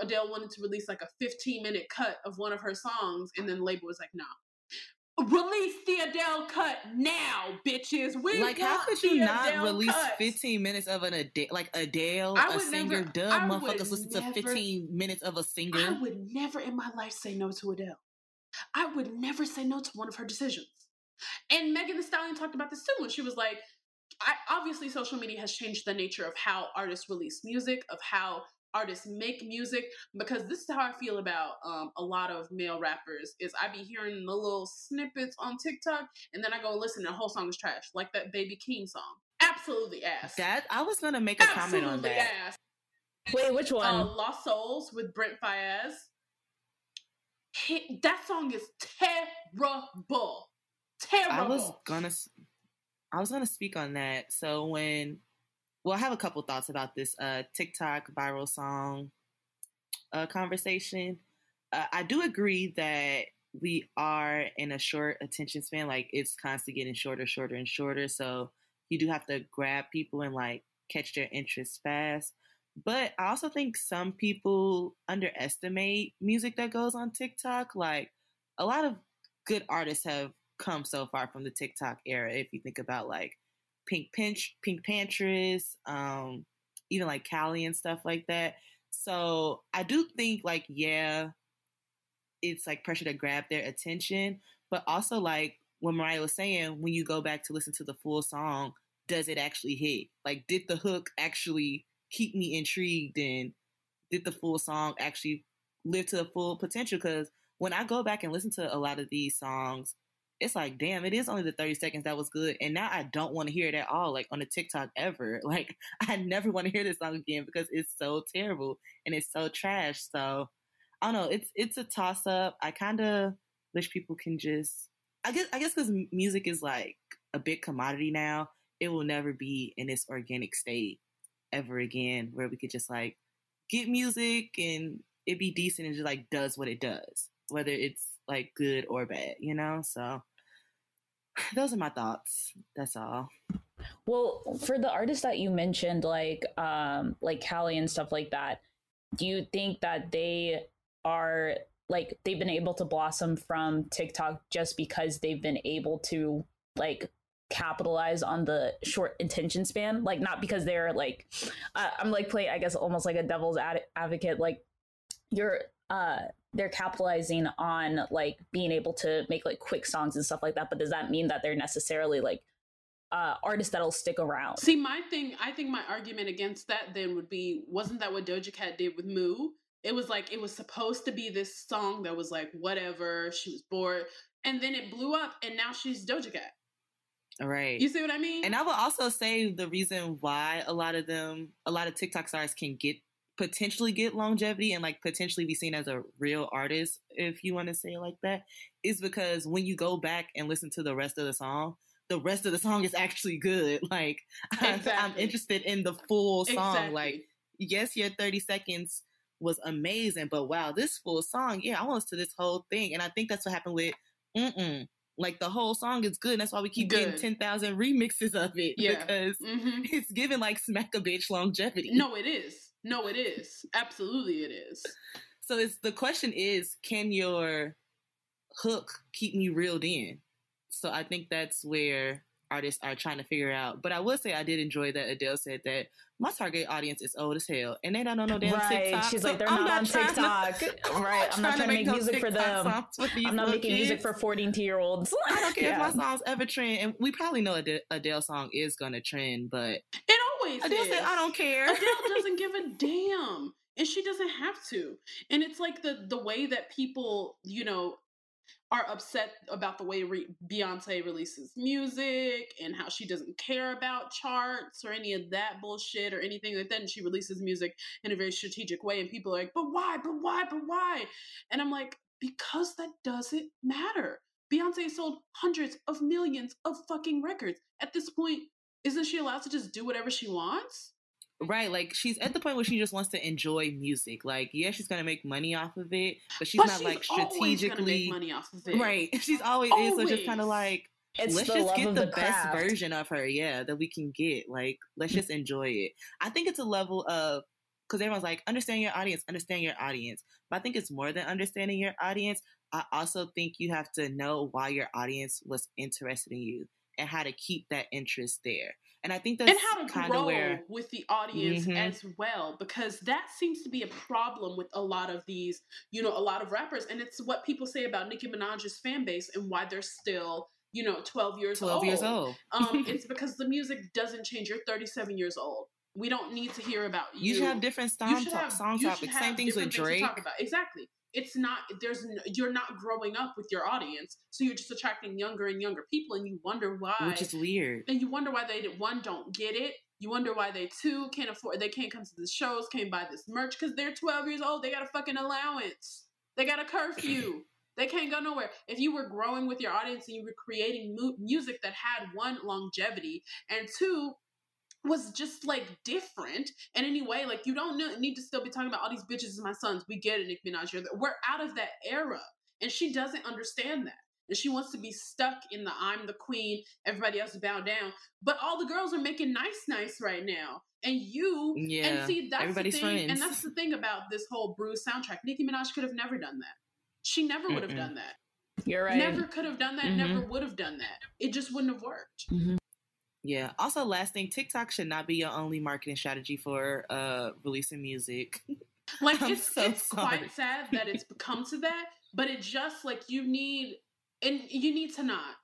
Adele wanted to release like a 15-minute cut of one of her songs, and then the label was like, nah. Release the Adele cut now, bitches. We like, how could you not Adele release cuts. 15 minutes of an Adele, like Adele, a singer, duh, motherfuckers listen to 15 minutes of a singer. I would never in my life say no to Adele. I would never say no to one of her decisions. And Megan Thee Stallion talked about this too when she was like, obviously, social media has changed the nature of how artists release music, of how artists make music, because this is how I feel about a lot of male rappers, is I be hearing the little snippets on TikTok, and then I go listen, and the whole song is trash, like that Baby Keem song. Absolutely ass. That, I was going to make a comment on that. Ass. Wait, which one? Lost Souls with Brent Faiyaz. That song is terrible. Terrible. I was gonna speak on that. So I have a couple thoughts about this TikTok viral song conversation. I do agree that we are in a short attention span. Like, it's constantly getting shorter, shorter, and shorter. So you do have to grab people and like catch their interest fast. But I also think some people underestimate music that goes on TikTok. Like, a lot of good artists have come so far from the TikTok era. If you think about like Pink Pantress, even like Kaliii and stuff like that. So I do think like, yeah, it's like pressure to grab their attention, but also like what Mariah was saying, when you go back to listen to the full song, does it actually hit? Like, did the hook actually keep me intrigued, and did the full song actually live to the full potential? Because when I go back and listen to a lot of these songs, it's like, damn, it is only the 30 seconds that was good. And now I don't want to hear it at all, like, on a TikTok ever. Like, I never want to hear this song again because it's so terrible and it's so trash. So, I don't know. It's a toss-up. I kind of wish people can just... I guess because music is, like, a big commodity now, it will never be in this organic state ever again where we could just, like, get music and it be decent and just, like, does what it does, whether it's, like, good or bad, you know? So... those are my thoughts. That's all. Well, for the artists that you mentioned, like Kaliii and stuff like that, do you think that they are like, they've been able to blossom from TikTok just because they've been able to like capitalize on the short attention span? Like, not because they're like, I'm like playing, I guess, almost like a devil's advocate. Like, you're they're capitalizing on like being able to make like quick songs and stuff like that, but does that mean that they're necessarily like artists that'll stick around? See, I think my argument against that then would be, wasn't that what Doja Cat did with Moo? It was like, it was supposed to be this song that was like whatever, she was bored, and then it blew up, and now she's Doja Cat. All right. You see what I mean? And I will also say the reason why a lot of TikTok stars can potentially get longevity and like potentially be seen as a real artist, if you want to say it like that, is because when you go back and listen to the rest of the song is actually good. Like, exactly. I'm interested in the full song. Exactly. Like, yes, your 30 seconds was amazing, but wow, this full song, yeah, I want to listen to this whole thing. And I think that's what happened with Like, the whole song is good. And that's why we keep getting 10,000 remixes of it. Yeah. Because it's giving, like, smack a bitch longevity. No, it is. No, it is. Absolutely it is. So it's the question is, can your hook keep me reeled in? So I think that's where artists are trying to figure out. But I will say I did enjoy that Adele said that my target audience is old as hell and they don't know no damn TikTok. She's like, they're not on TikTok. Right. I'm not trying to make music for them. I'm not making music for 14-year-olds. I don't care if my songs ever trend. And we probably know Adele song is going to trend, but it always Adele said, I don't care. Adele doesn't give a damn. And she doesn't have to. And it's like the way that people, you know, are upset about the way Beyonce releases music and how she doesn't care about charts or any of that bullshit or anything like that. And she releases music in a very strategic way. And people are like, but why? But why? But why? And I'm like, because that doesn't matter. Beyonce sold hundreds of millions of fucking records. At this point, isn't she allowed to just do whatever she wants? Right, like, she's at the point where she just wants to enjoy music. Like, yeah, she's going to make money off of it, but she's not, like, strategically... money off of it. Right, she's always. So just kind of like, let's just get the best version of her, yeah, that we can get. Like, let's just enjoy it. I think it's a level of... Because everyone's like, understand your audience. But I think it's more than understanding your audience. I also think you have to know why your audience was interested in you and how to keep that interest there. And I think that's kind of where... And how to grow with the audience as well, because that seems to be a problem with a lot of these, you know, a lot of rappers. And it's what people say about Nicki Minaj's fan base and why they're still, you know, 12 years old. It's because the music doesn't change. You're 37 years old. We don't need to hear about you. You should have different song topics. Same things with Drake. Exactly. It's not, you're not growing up with your audience. So you're just attracting younger and younger people and you wonder why. Which is weird. And you wonder why they don't get it. You wonder why they can't come to the shows, can't buy this merch because they're 12 years old. They got a fucking allowance. They got a curfew. They can't go nowhere. If you were growing with your audience and you were creating music that had one, longevity, and two, was just like different in any way. Like, you don't need to still be talking about all these bitches is my sons. We get it, Nicki Minaj. We're out of that era, and she doesn't understand that, and she wants to be stuck in the I'm the queen. Everybody else bow down, but all the girls are making nice right now, and that's everybody's the thing, friends. And that's the thing about this whole Bruise soundtrack. Nicki Minaj could have never done that. She never would have done that. You're right. Never could have done that. Never would have done that. It just wouldn't have worked. Yeah. Also, last thing, TikTok should not be your only marketing strategy for releasing music. Like, it's quite sad that it's come to that, but it just, like, it needs to not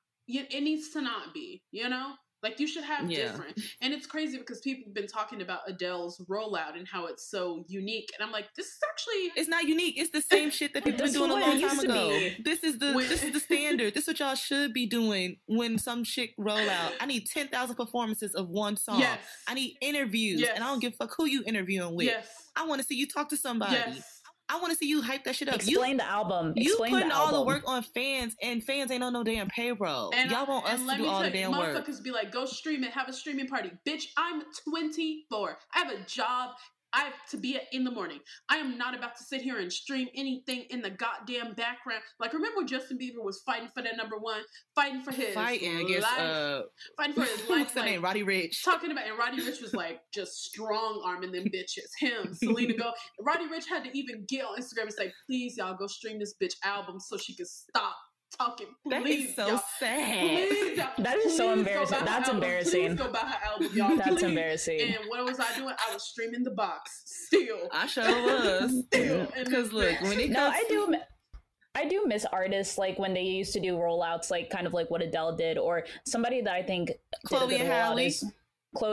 be, you know? Like, you should have different. And it's crazy because people have been talking about Adele's rollout and how it's so unique. And I'm like, this is actually... It's not unique. It's the same shit that people been doing a long time ago. This is the standard. This is what y'all should be doing when some shit roll out. I need 10,000 performances of one song. Yes. I need interviews. Yes. And I don't give a fuck who you interviewing with. Yes. I want to see you talk to somebody. Yes. I want to see you hype that shit up. Explain the album. You putting all the work on fans, and fans ain't on no damn payroll. And y'all want us to do all the damn work. Motherfuckers be like, go stream it, have a streaming party. Bitch, I'm 24. I have a job. I have to be at in the morning. I am not about to sit here and stream anything in the goddamn background. Like, remember when Justin Bieber was fighting for that number one? Fighting for his life. What's that name? Roddy Ricch. And Roddy Ricch was like, just strong-arming them bitches. Him, Selena Gomez. Roddy Ricch had to even get on Instagram and say, please, y'all, go stream this bitch album so she can stop talking. Please, that is so sad. Please, that is so embarrassing. That's embarrassing. Please go buy her album, y'all. That's embarrassing. And what was I doing? I was streaming the box. Still, I sure was. Still, because look, when it comes, I do miss artists like when they used to do rollouts, like kind of like what Adele did, or somebody that I think Chloe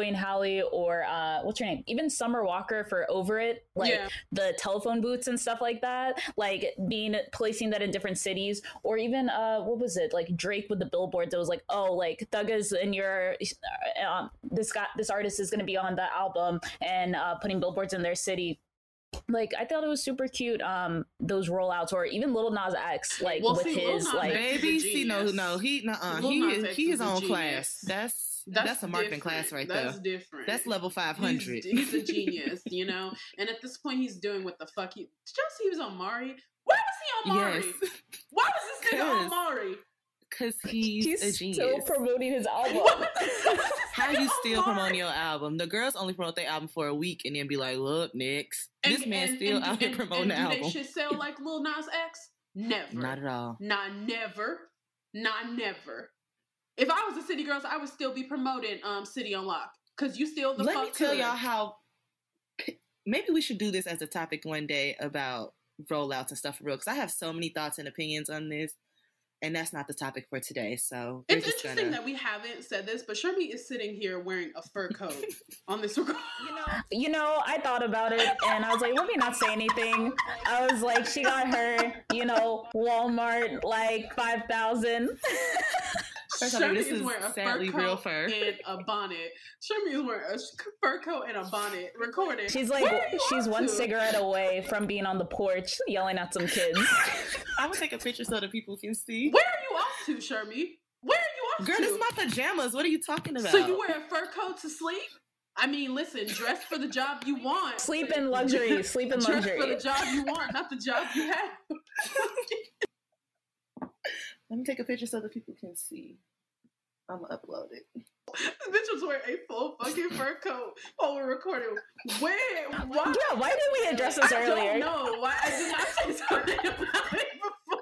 and Halle, or what's her name? Even Summer Walker for Over It, like the telephone booths and stuff like that, like placing that in different cities, or even what was it? Like Drake with the billboards. It was like, oh, like Thugga's in your this artist is going to be on the album, and putting billboards in their city. Like, I thought it was super cute, those rollouts, or even Lil Nas X, like he is on class. That's a marketing class right there. That's different. That's level 500. He's a genius, you know? And at this point, he's doing what the fuck he was on Mari. Why was he on Mari? Yes. Why was this nigga on Maury? Because he's a genius. Still promoting his album. How you still promoting your album? The girls only promote their album for a week and then be like, look, next. This man's still out here promoting the album. Do that shit sound like Lil Nas X? Never. Not at all. Not never. If I was a City Girls, I would still be promoting City on Lock. Because you still the fuck. Let me tell y'all how... Maybe we should do this as a topic one day about rollouts and stuff for real. Because I have so many thoughts and opinions on this. And that's not the topic for today, so... It's interesting that we haven't said this, but Shermie is sitting here wearing a fur coat on this record. You know, I thought about it, and I was like, let me not say anything. I was like, she got her, you know, Walmart, like, 5,000. Shermie is wearing a fur coat and a bonnet. Shermie is wearing a fur coat and a bonnet. Recording. She's like, she's one cigarette away from being on the porch yelling at some kids. I would take a picture so that people can see. Where are you off to, Shermie? Where are you off to? Girl, this is my pajamas. What are you talking about? So you wear a fur coat to sleep? I mean, listen, dress for the job you want. Sleep in luxury. Sleep in luxury. Dress for the job you want, not the job you have. Let me take a picture so that people can see. I'm gonna upload it. This bitch was wearing a full fucking fur coat while we're recording. Where? Why? Yeah, why didn't we address this earlier? I don't know. Why I did not say something about it before.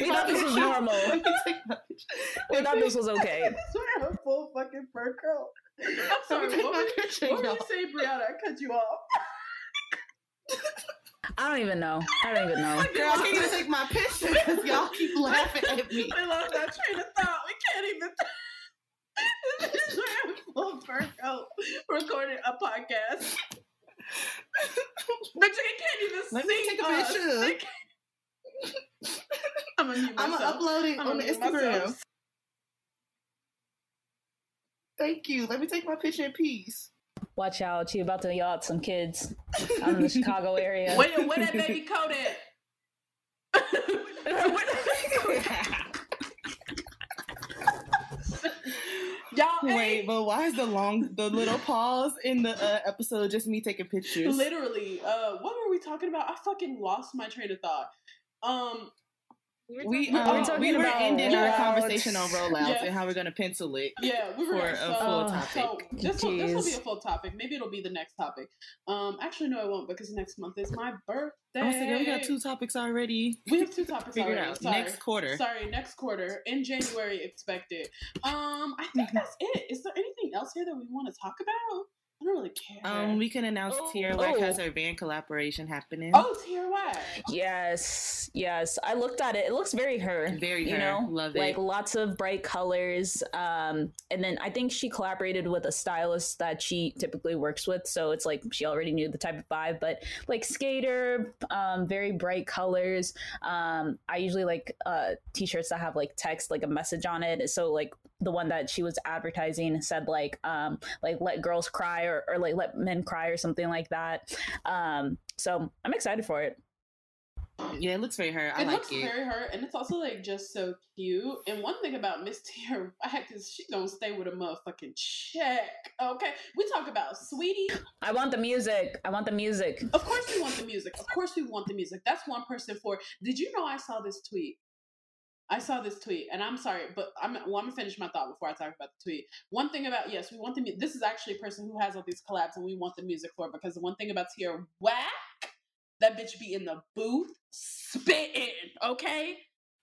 We thought this was normal. We thought this was okay. She's wearing a full fucking fur coat. I'm sorry. What were you saying, Brianna? I cut you off. I don't even know. Girl, I can't even take my picture because y'all keep laughing at me. I lost that train of thought. We can't even. This is where I'm full fur coat recording a podcast. But you can't even Let see me take us. A picture. I'm gonna upload it on Instagram. Myself. Thank you. Let me take my picture in peace. Watch out, she about to yell at some kids out in the Chicago area. Where that baby coat at? Y'all wait, but why is the little pause in the episode just me taking pictures? Literally, what were we talking about? I fucking lost my train of thought. We were ending our conversation on rollouts and how we're going to pencil it for a full topic. So this will be a full topic. Maybe it'll be the next topic. Actually, no, it won't because next month is my birthday. Oh, so we got two topics already. We have two topics already. Out. Sorry. Next quarter. In January, expected. I think that's it. Is there anything else here that we want to talk about? I don't really care. We can announce Tierra Whack has her van collaboration happening. Oh, Tierra Whack. Yes. I looked at it. It looks very her. Very her. Love it. Like lots of bright colors. And then I think she collaborated with a stylist that she typically works with. So it's like she already knew the type of vibe, but like skater, very bright colors. I usually like t-shirts that have like text, like a message on it. So like the one that she was advertising said like let girls cry or like let men cry or something like that. So I'm excited for it. Yeah, it looks very her. It looks very her, and it's also like just so cute. And one thing about Miss Tierra Whack is she gonna stay with a motherfucking check. Okay, we talk about Saweetie. I want the music. Of course we want the music. That's one person for. Did you know I saw this tweet? And I'm sorry, but I'm gonna finish my thought before I talk about the tweet. One thing about, yes, we want the music. This is actually a person who has all these collabs and we want the music for, because the one thing about Tierra Whack, that bitch be in the booth spitting, okay?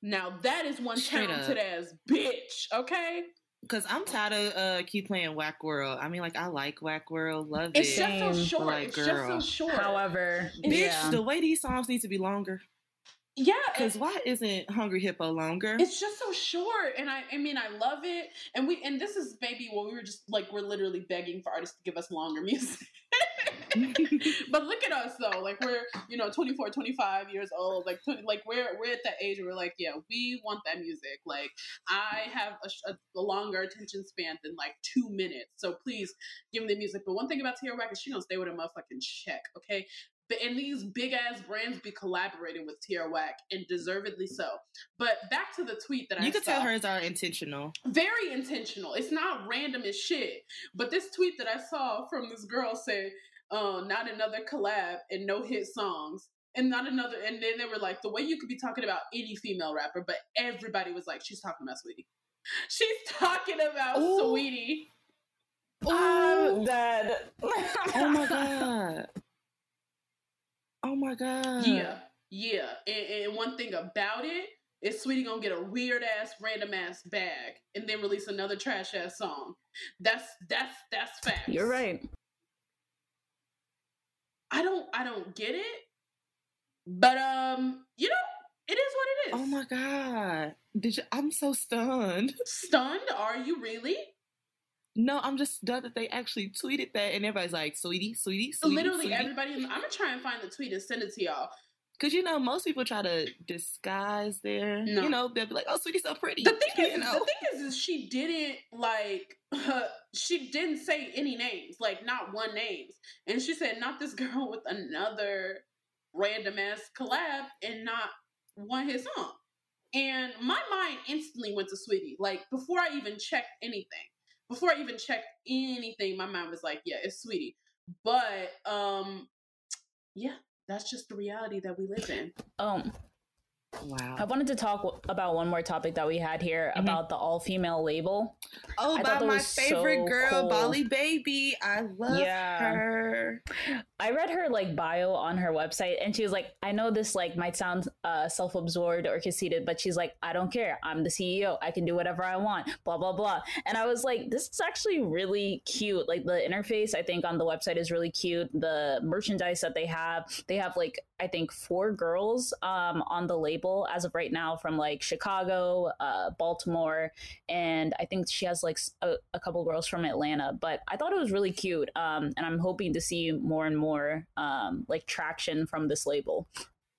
Now that is one talented ass bitch, okay? Because I'm tired of keep playing Whack World. I mean, like, I like Whack World. Love it. It's just so short. However, bitch, the way these songs need to be longer. Yeah, because why isn't Hungry Hippo longer? It's just so short, and I mean, I love it. And this is baby when we were just like, we're literally begging for artists to give us longer music. But look at us though, like we're 24, 25 years old, like we're at that age where we're like, yeah, we want that music. Like I have a longer attention span than like 2 minutes, so please give me the music. But one thing about Tierra Whack is she gonna stay with a motherfucking check, okay? And these big-ass brands be collaborating with Tierra Whack, and deservedly so. But back to the tweet that I saw. You can tell hers are intentional. Very intentional. It's not random as shit. But this tweet that I saw from this girl said, not another collab and no hit songs. And not another, and then they were like, the way you could be talking about any female rapper, but everybody was like, she's talking about Saweetie. She's talking about Saweetie. Oh, that. Oh my God. Oh my God. Yeah. Yeah. And one thing about it is Saweetie gonna get a weird ass, random ass bag and then release another trash ass song. That's facts. You're right. I don't get it. But you know, it is what it is. Oh my God. I'm so stunned. Stunned? Are you really? No, I'm just stunned that they actually tweeted that and everybody's like, Saweetie. Literally Saweetie. Everybody, I'm gonna try and find the tweet and send it to y'all. Cause you know, most people try to disguise their you know, they'll be like, oh, Saweetie's so pretty. The thing is she didn't like she didn't say any names, like not one name. And she said, not this girl with another random ass collab and not one hit song. And my mind instantly went to Saweetie. Like before I even checked anything, my mind was like, yeah, it's Saweetie. But yeah, that's just the reality that we live in. Wow. I wanted to talk about one more topic that we had here about the all-female label. Oh, by my favorite girl, Bali Baby. I love her. I read her like bio on her website and she was like, I know this like might sound self-absorbed or conceited, but she's like, I don't care. I'm the CEO. I can do whatever I want, blah, blah, blah. And I was like, this is actually really cute. Like the interface, I think on the website is really cute. The merchandise that they have like, I think 4 girls on the label as of right now from like Chicago, Baltimore, and I think she has like a couple girls from Atlanta. But I thought it was really cute, and I'm hoping to see more and more like traction from this label.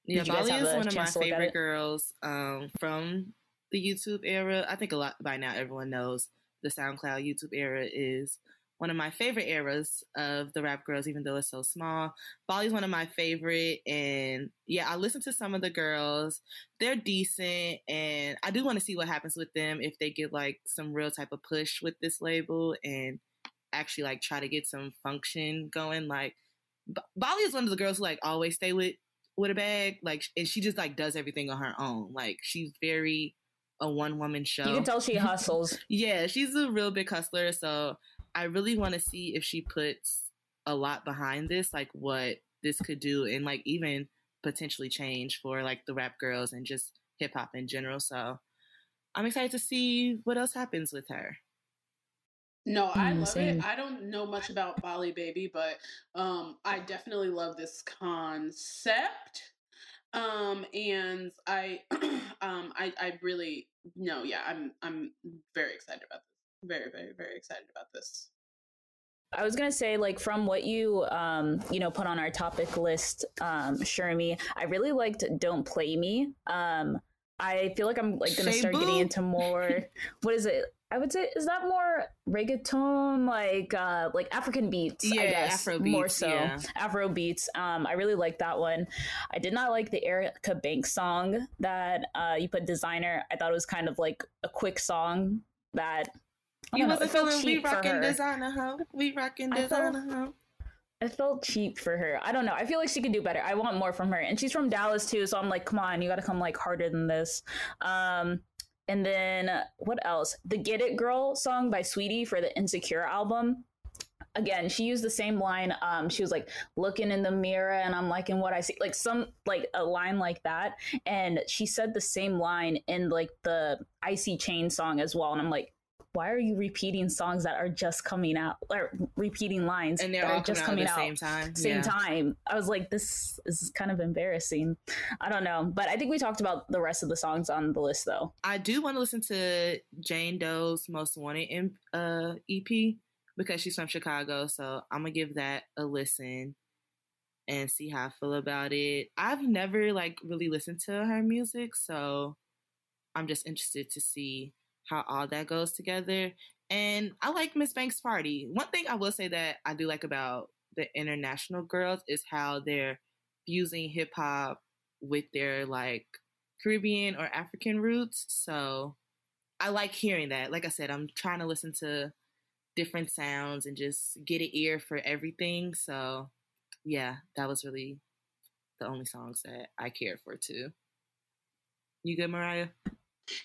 Yeah, Bali is one of my favorite girls from the YouTube era. I think a lot by now everyone knows the SoundCloud YouTube era is one of my favorite eras of the rap girls, even though it's so small. Bali's one of my favorite. And yeah, I listen to some of the girls. They're decent. And I do want to see what happens with them if they get like some real type of push with this label and actually like try to get some function going. Like Bali is one of the girls who like always stay with a bag. Like, and she just like does everything on her own. Like she's very a one-woman show. You can tell she hustles. Yeah, she's a real big hustler. So I really want to see if she puts a lot behind this, like what this could do and like even potentially change for like the rap girls and just hip hop in general. So I'm excited to see what else happens with her. No, I love it. I don't know much about Bali Baby, but I definitely love this concept. And I I really I'm very excited about this. Very, very, very excited about this. I was gonna say, like, from what you, put on our topic list, Shermie, I really liked "Don't Play Me." I feel like I'm like gonna start getting into more. What is it? I would say is that more reggaeton, like African beats, yeah, I guess, Afro beats, more so Afro beats. I really like that one. I did not like the Erica Banks song that you put "Designer." I thought it was kind of like a quick song that. You wasn't feeling we rockin' designer, huh? We rockin' designer, huh? I felt cheap for her. I don't know. I feel like she could do better. I want more from her. And she's from Dallas, too, so I'm like, come on, you gotta come, like, harder than this. And then, what else? The Get It Girl song by Saweetie for the Insecure album. Again, she used the same line. She was like, looking in the mirror and I'm liking what I see. Like, a line like that. And she said the same line in, like, the Icy Chain song as well. And I'm like, why are you repeating songs that are just coming out, or repeating lines and they're all just coming out at the same time? I was like, this is kind of embarrassing. I don't know. But I think we talked about the rest of the songs on the list, though. I do want to listen to Jane Doe's Most Wanted EP because she's from Chicago. So I'm going to give that a listen and see how I feel about it. I've never, like, really listened to her music, so I'm just interested to see how all that goes together. And I like Miss Banks' Party. One thing I will say that I do like about the international girls is how they're fusing hip-hop with their like Caribbean or African roots. So I like hearing that. Like I said, I'm trying to listen to different sounds and just get an ear for everything. So yeah, that was really the only songs that I cared for too. You good, Mariah?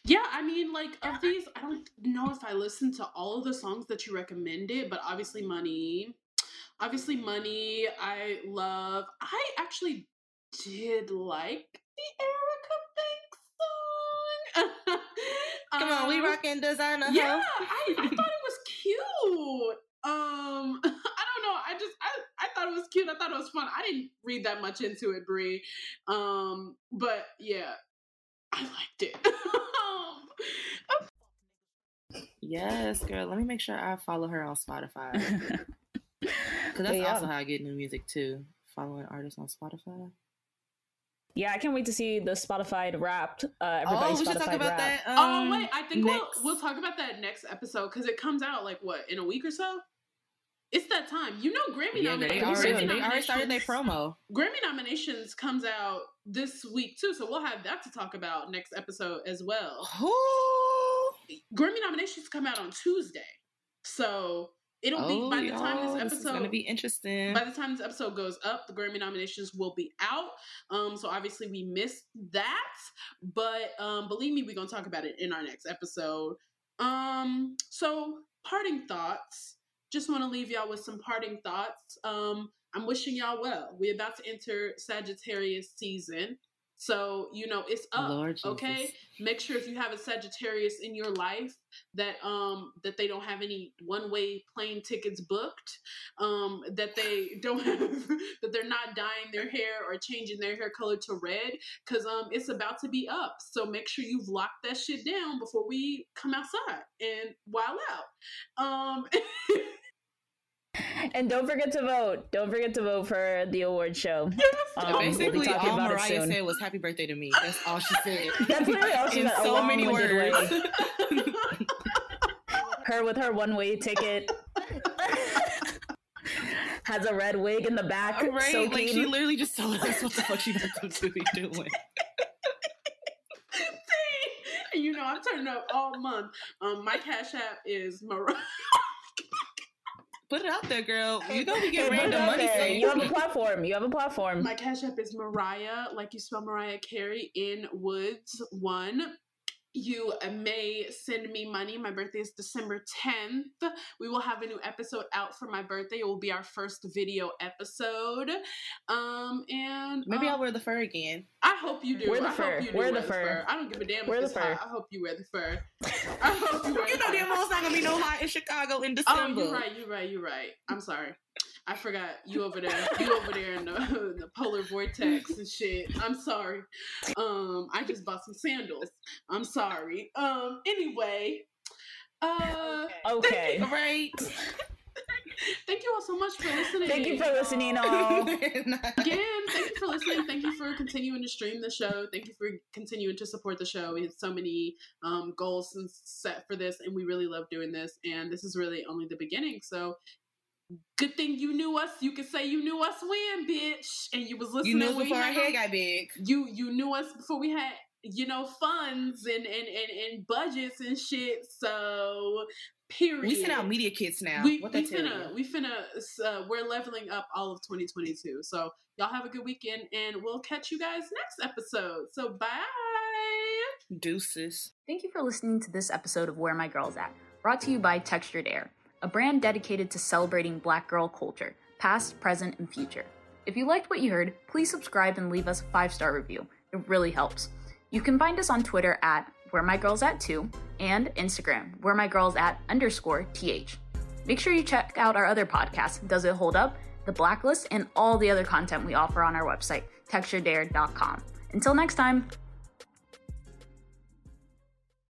Yeah, I mean, like, of these, I don't know if I listened to all of the songs that you recommended, but obviously Money. I love. I actually did like the Erica Banks song. Come on, we rockin' designer. Yeah, I thought it was cute. I thought it was cute. I thought it was fun. I didn't read that much into it, Brie. But yeah, I liked it. Yes, girl. Let me make sure I follow her on Spotify. Because that's also how I get new music too. Following artists on Spotify. Yeah, I can't wait to see the Spotify Wrapped. Everybody's Spotify talk about that. Wait, I think we'll talk about that next episode because it comes out like what, in a week or so? It's that time. You know, Grammy nominations. They already started their promo. Grammy nominations comes out this week too, so we'll have that to talk about next episode as well. Oh. Grammy nominations come out on Tuesday, so it'll be by the time this episode. It's gonna be interesting. By the time this episode goes up, the Grammy nominations will be out. So obviously we missed that, but believe me, we're gonna talk about it in our next episode. So parting thoughts. Just want to leave y'all with some parting thoughts. I'm wishing y'all well. We're about to enter Sagittarius season. So, you know, it's up, Lord okay? Jesus. Make sure if you have a Sagittarius in your life that they don't have any one-way plane tickets booked, that they don't have, that they're not dyeing their hair or changing their hair color to red, because it's about to be up. So make sure you've locked that shit down before we come outside and wild out. And don't forget to vote. Don't forget to vote for the award show. Yes. Basically, we'll all Mariah said was "Happy Birthday" to me. That's all she said. That's literally all she said. In so many words. Her with her one-way ticket has a red wig in the back. Right? So like she literally just told us what the fuck she meant to be doing. See, you know I'm turning up all month. My Cash App is Mariah. Put it out there, girl. You know we get random money. You have a platform. My Cash App is Mariah, like you spell Mariah Carey, in Woods 1. You may send me money. My birthday is December 10th. We will have a new episode out for my birthday. It will be our first video episode. And maybe I'll wear the fur again. I hope you do. Wear the fur. I don't give a damn if it's hot. I hope you wear the fur. I hope you wear the fur. You know damn well it's not gonna be no hot in Chicago in December. Oh, you're right. I'm sorry. I forgot you over there in the polar vortex and shit. I'm sorry. I just bought some sandals. I'm sorry. Anyway. Okay. Right. Thank you all so much for listening. Thank you for listening all. Again, thank you for listening. Thank you for continuing to stream the show. Thank you for continuing to support the show. We had so many goals set for this, and we really love doing this. And this is really only the beginning. So good thing you knew us. You could say you knew us when, bitch. And you was listening. You knew us before our hair got big. You knew us before we had, you know, funds and budgets and shit. So, period. We send out media kits now. We're leveling up all of 2022. So, y'all have a good weekend, and we'll catch you guys next episode. So, bye. Deuces. Thank you for listening to this episode of Where My Girls At, brought to you by Textured Air, a brand dedicated to celebrating Black girl culture, past, present, and future. If you liked what you heard, please subscribe and leave us a 5-star review. It really helps. You can find us on Twitter at WhereMyGirlsAt2 and Instagram, WhereMyGirlsAt_th. Make sure you check out our other podcast, Does It Hold Up?, The Blacklist, and all the other content we offer on our website, texturedare.com. Until next time.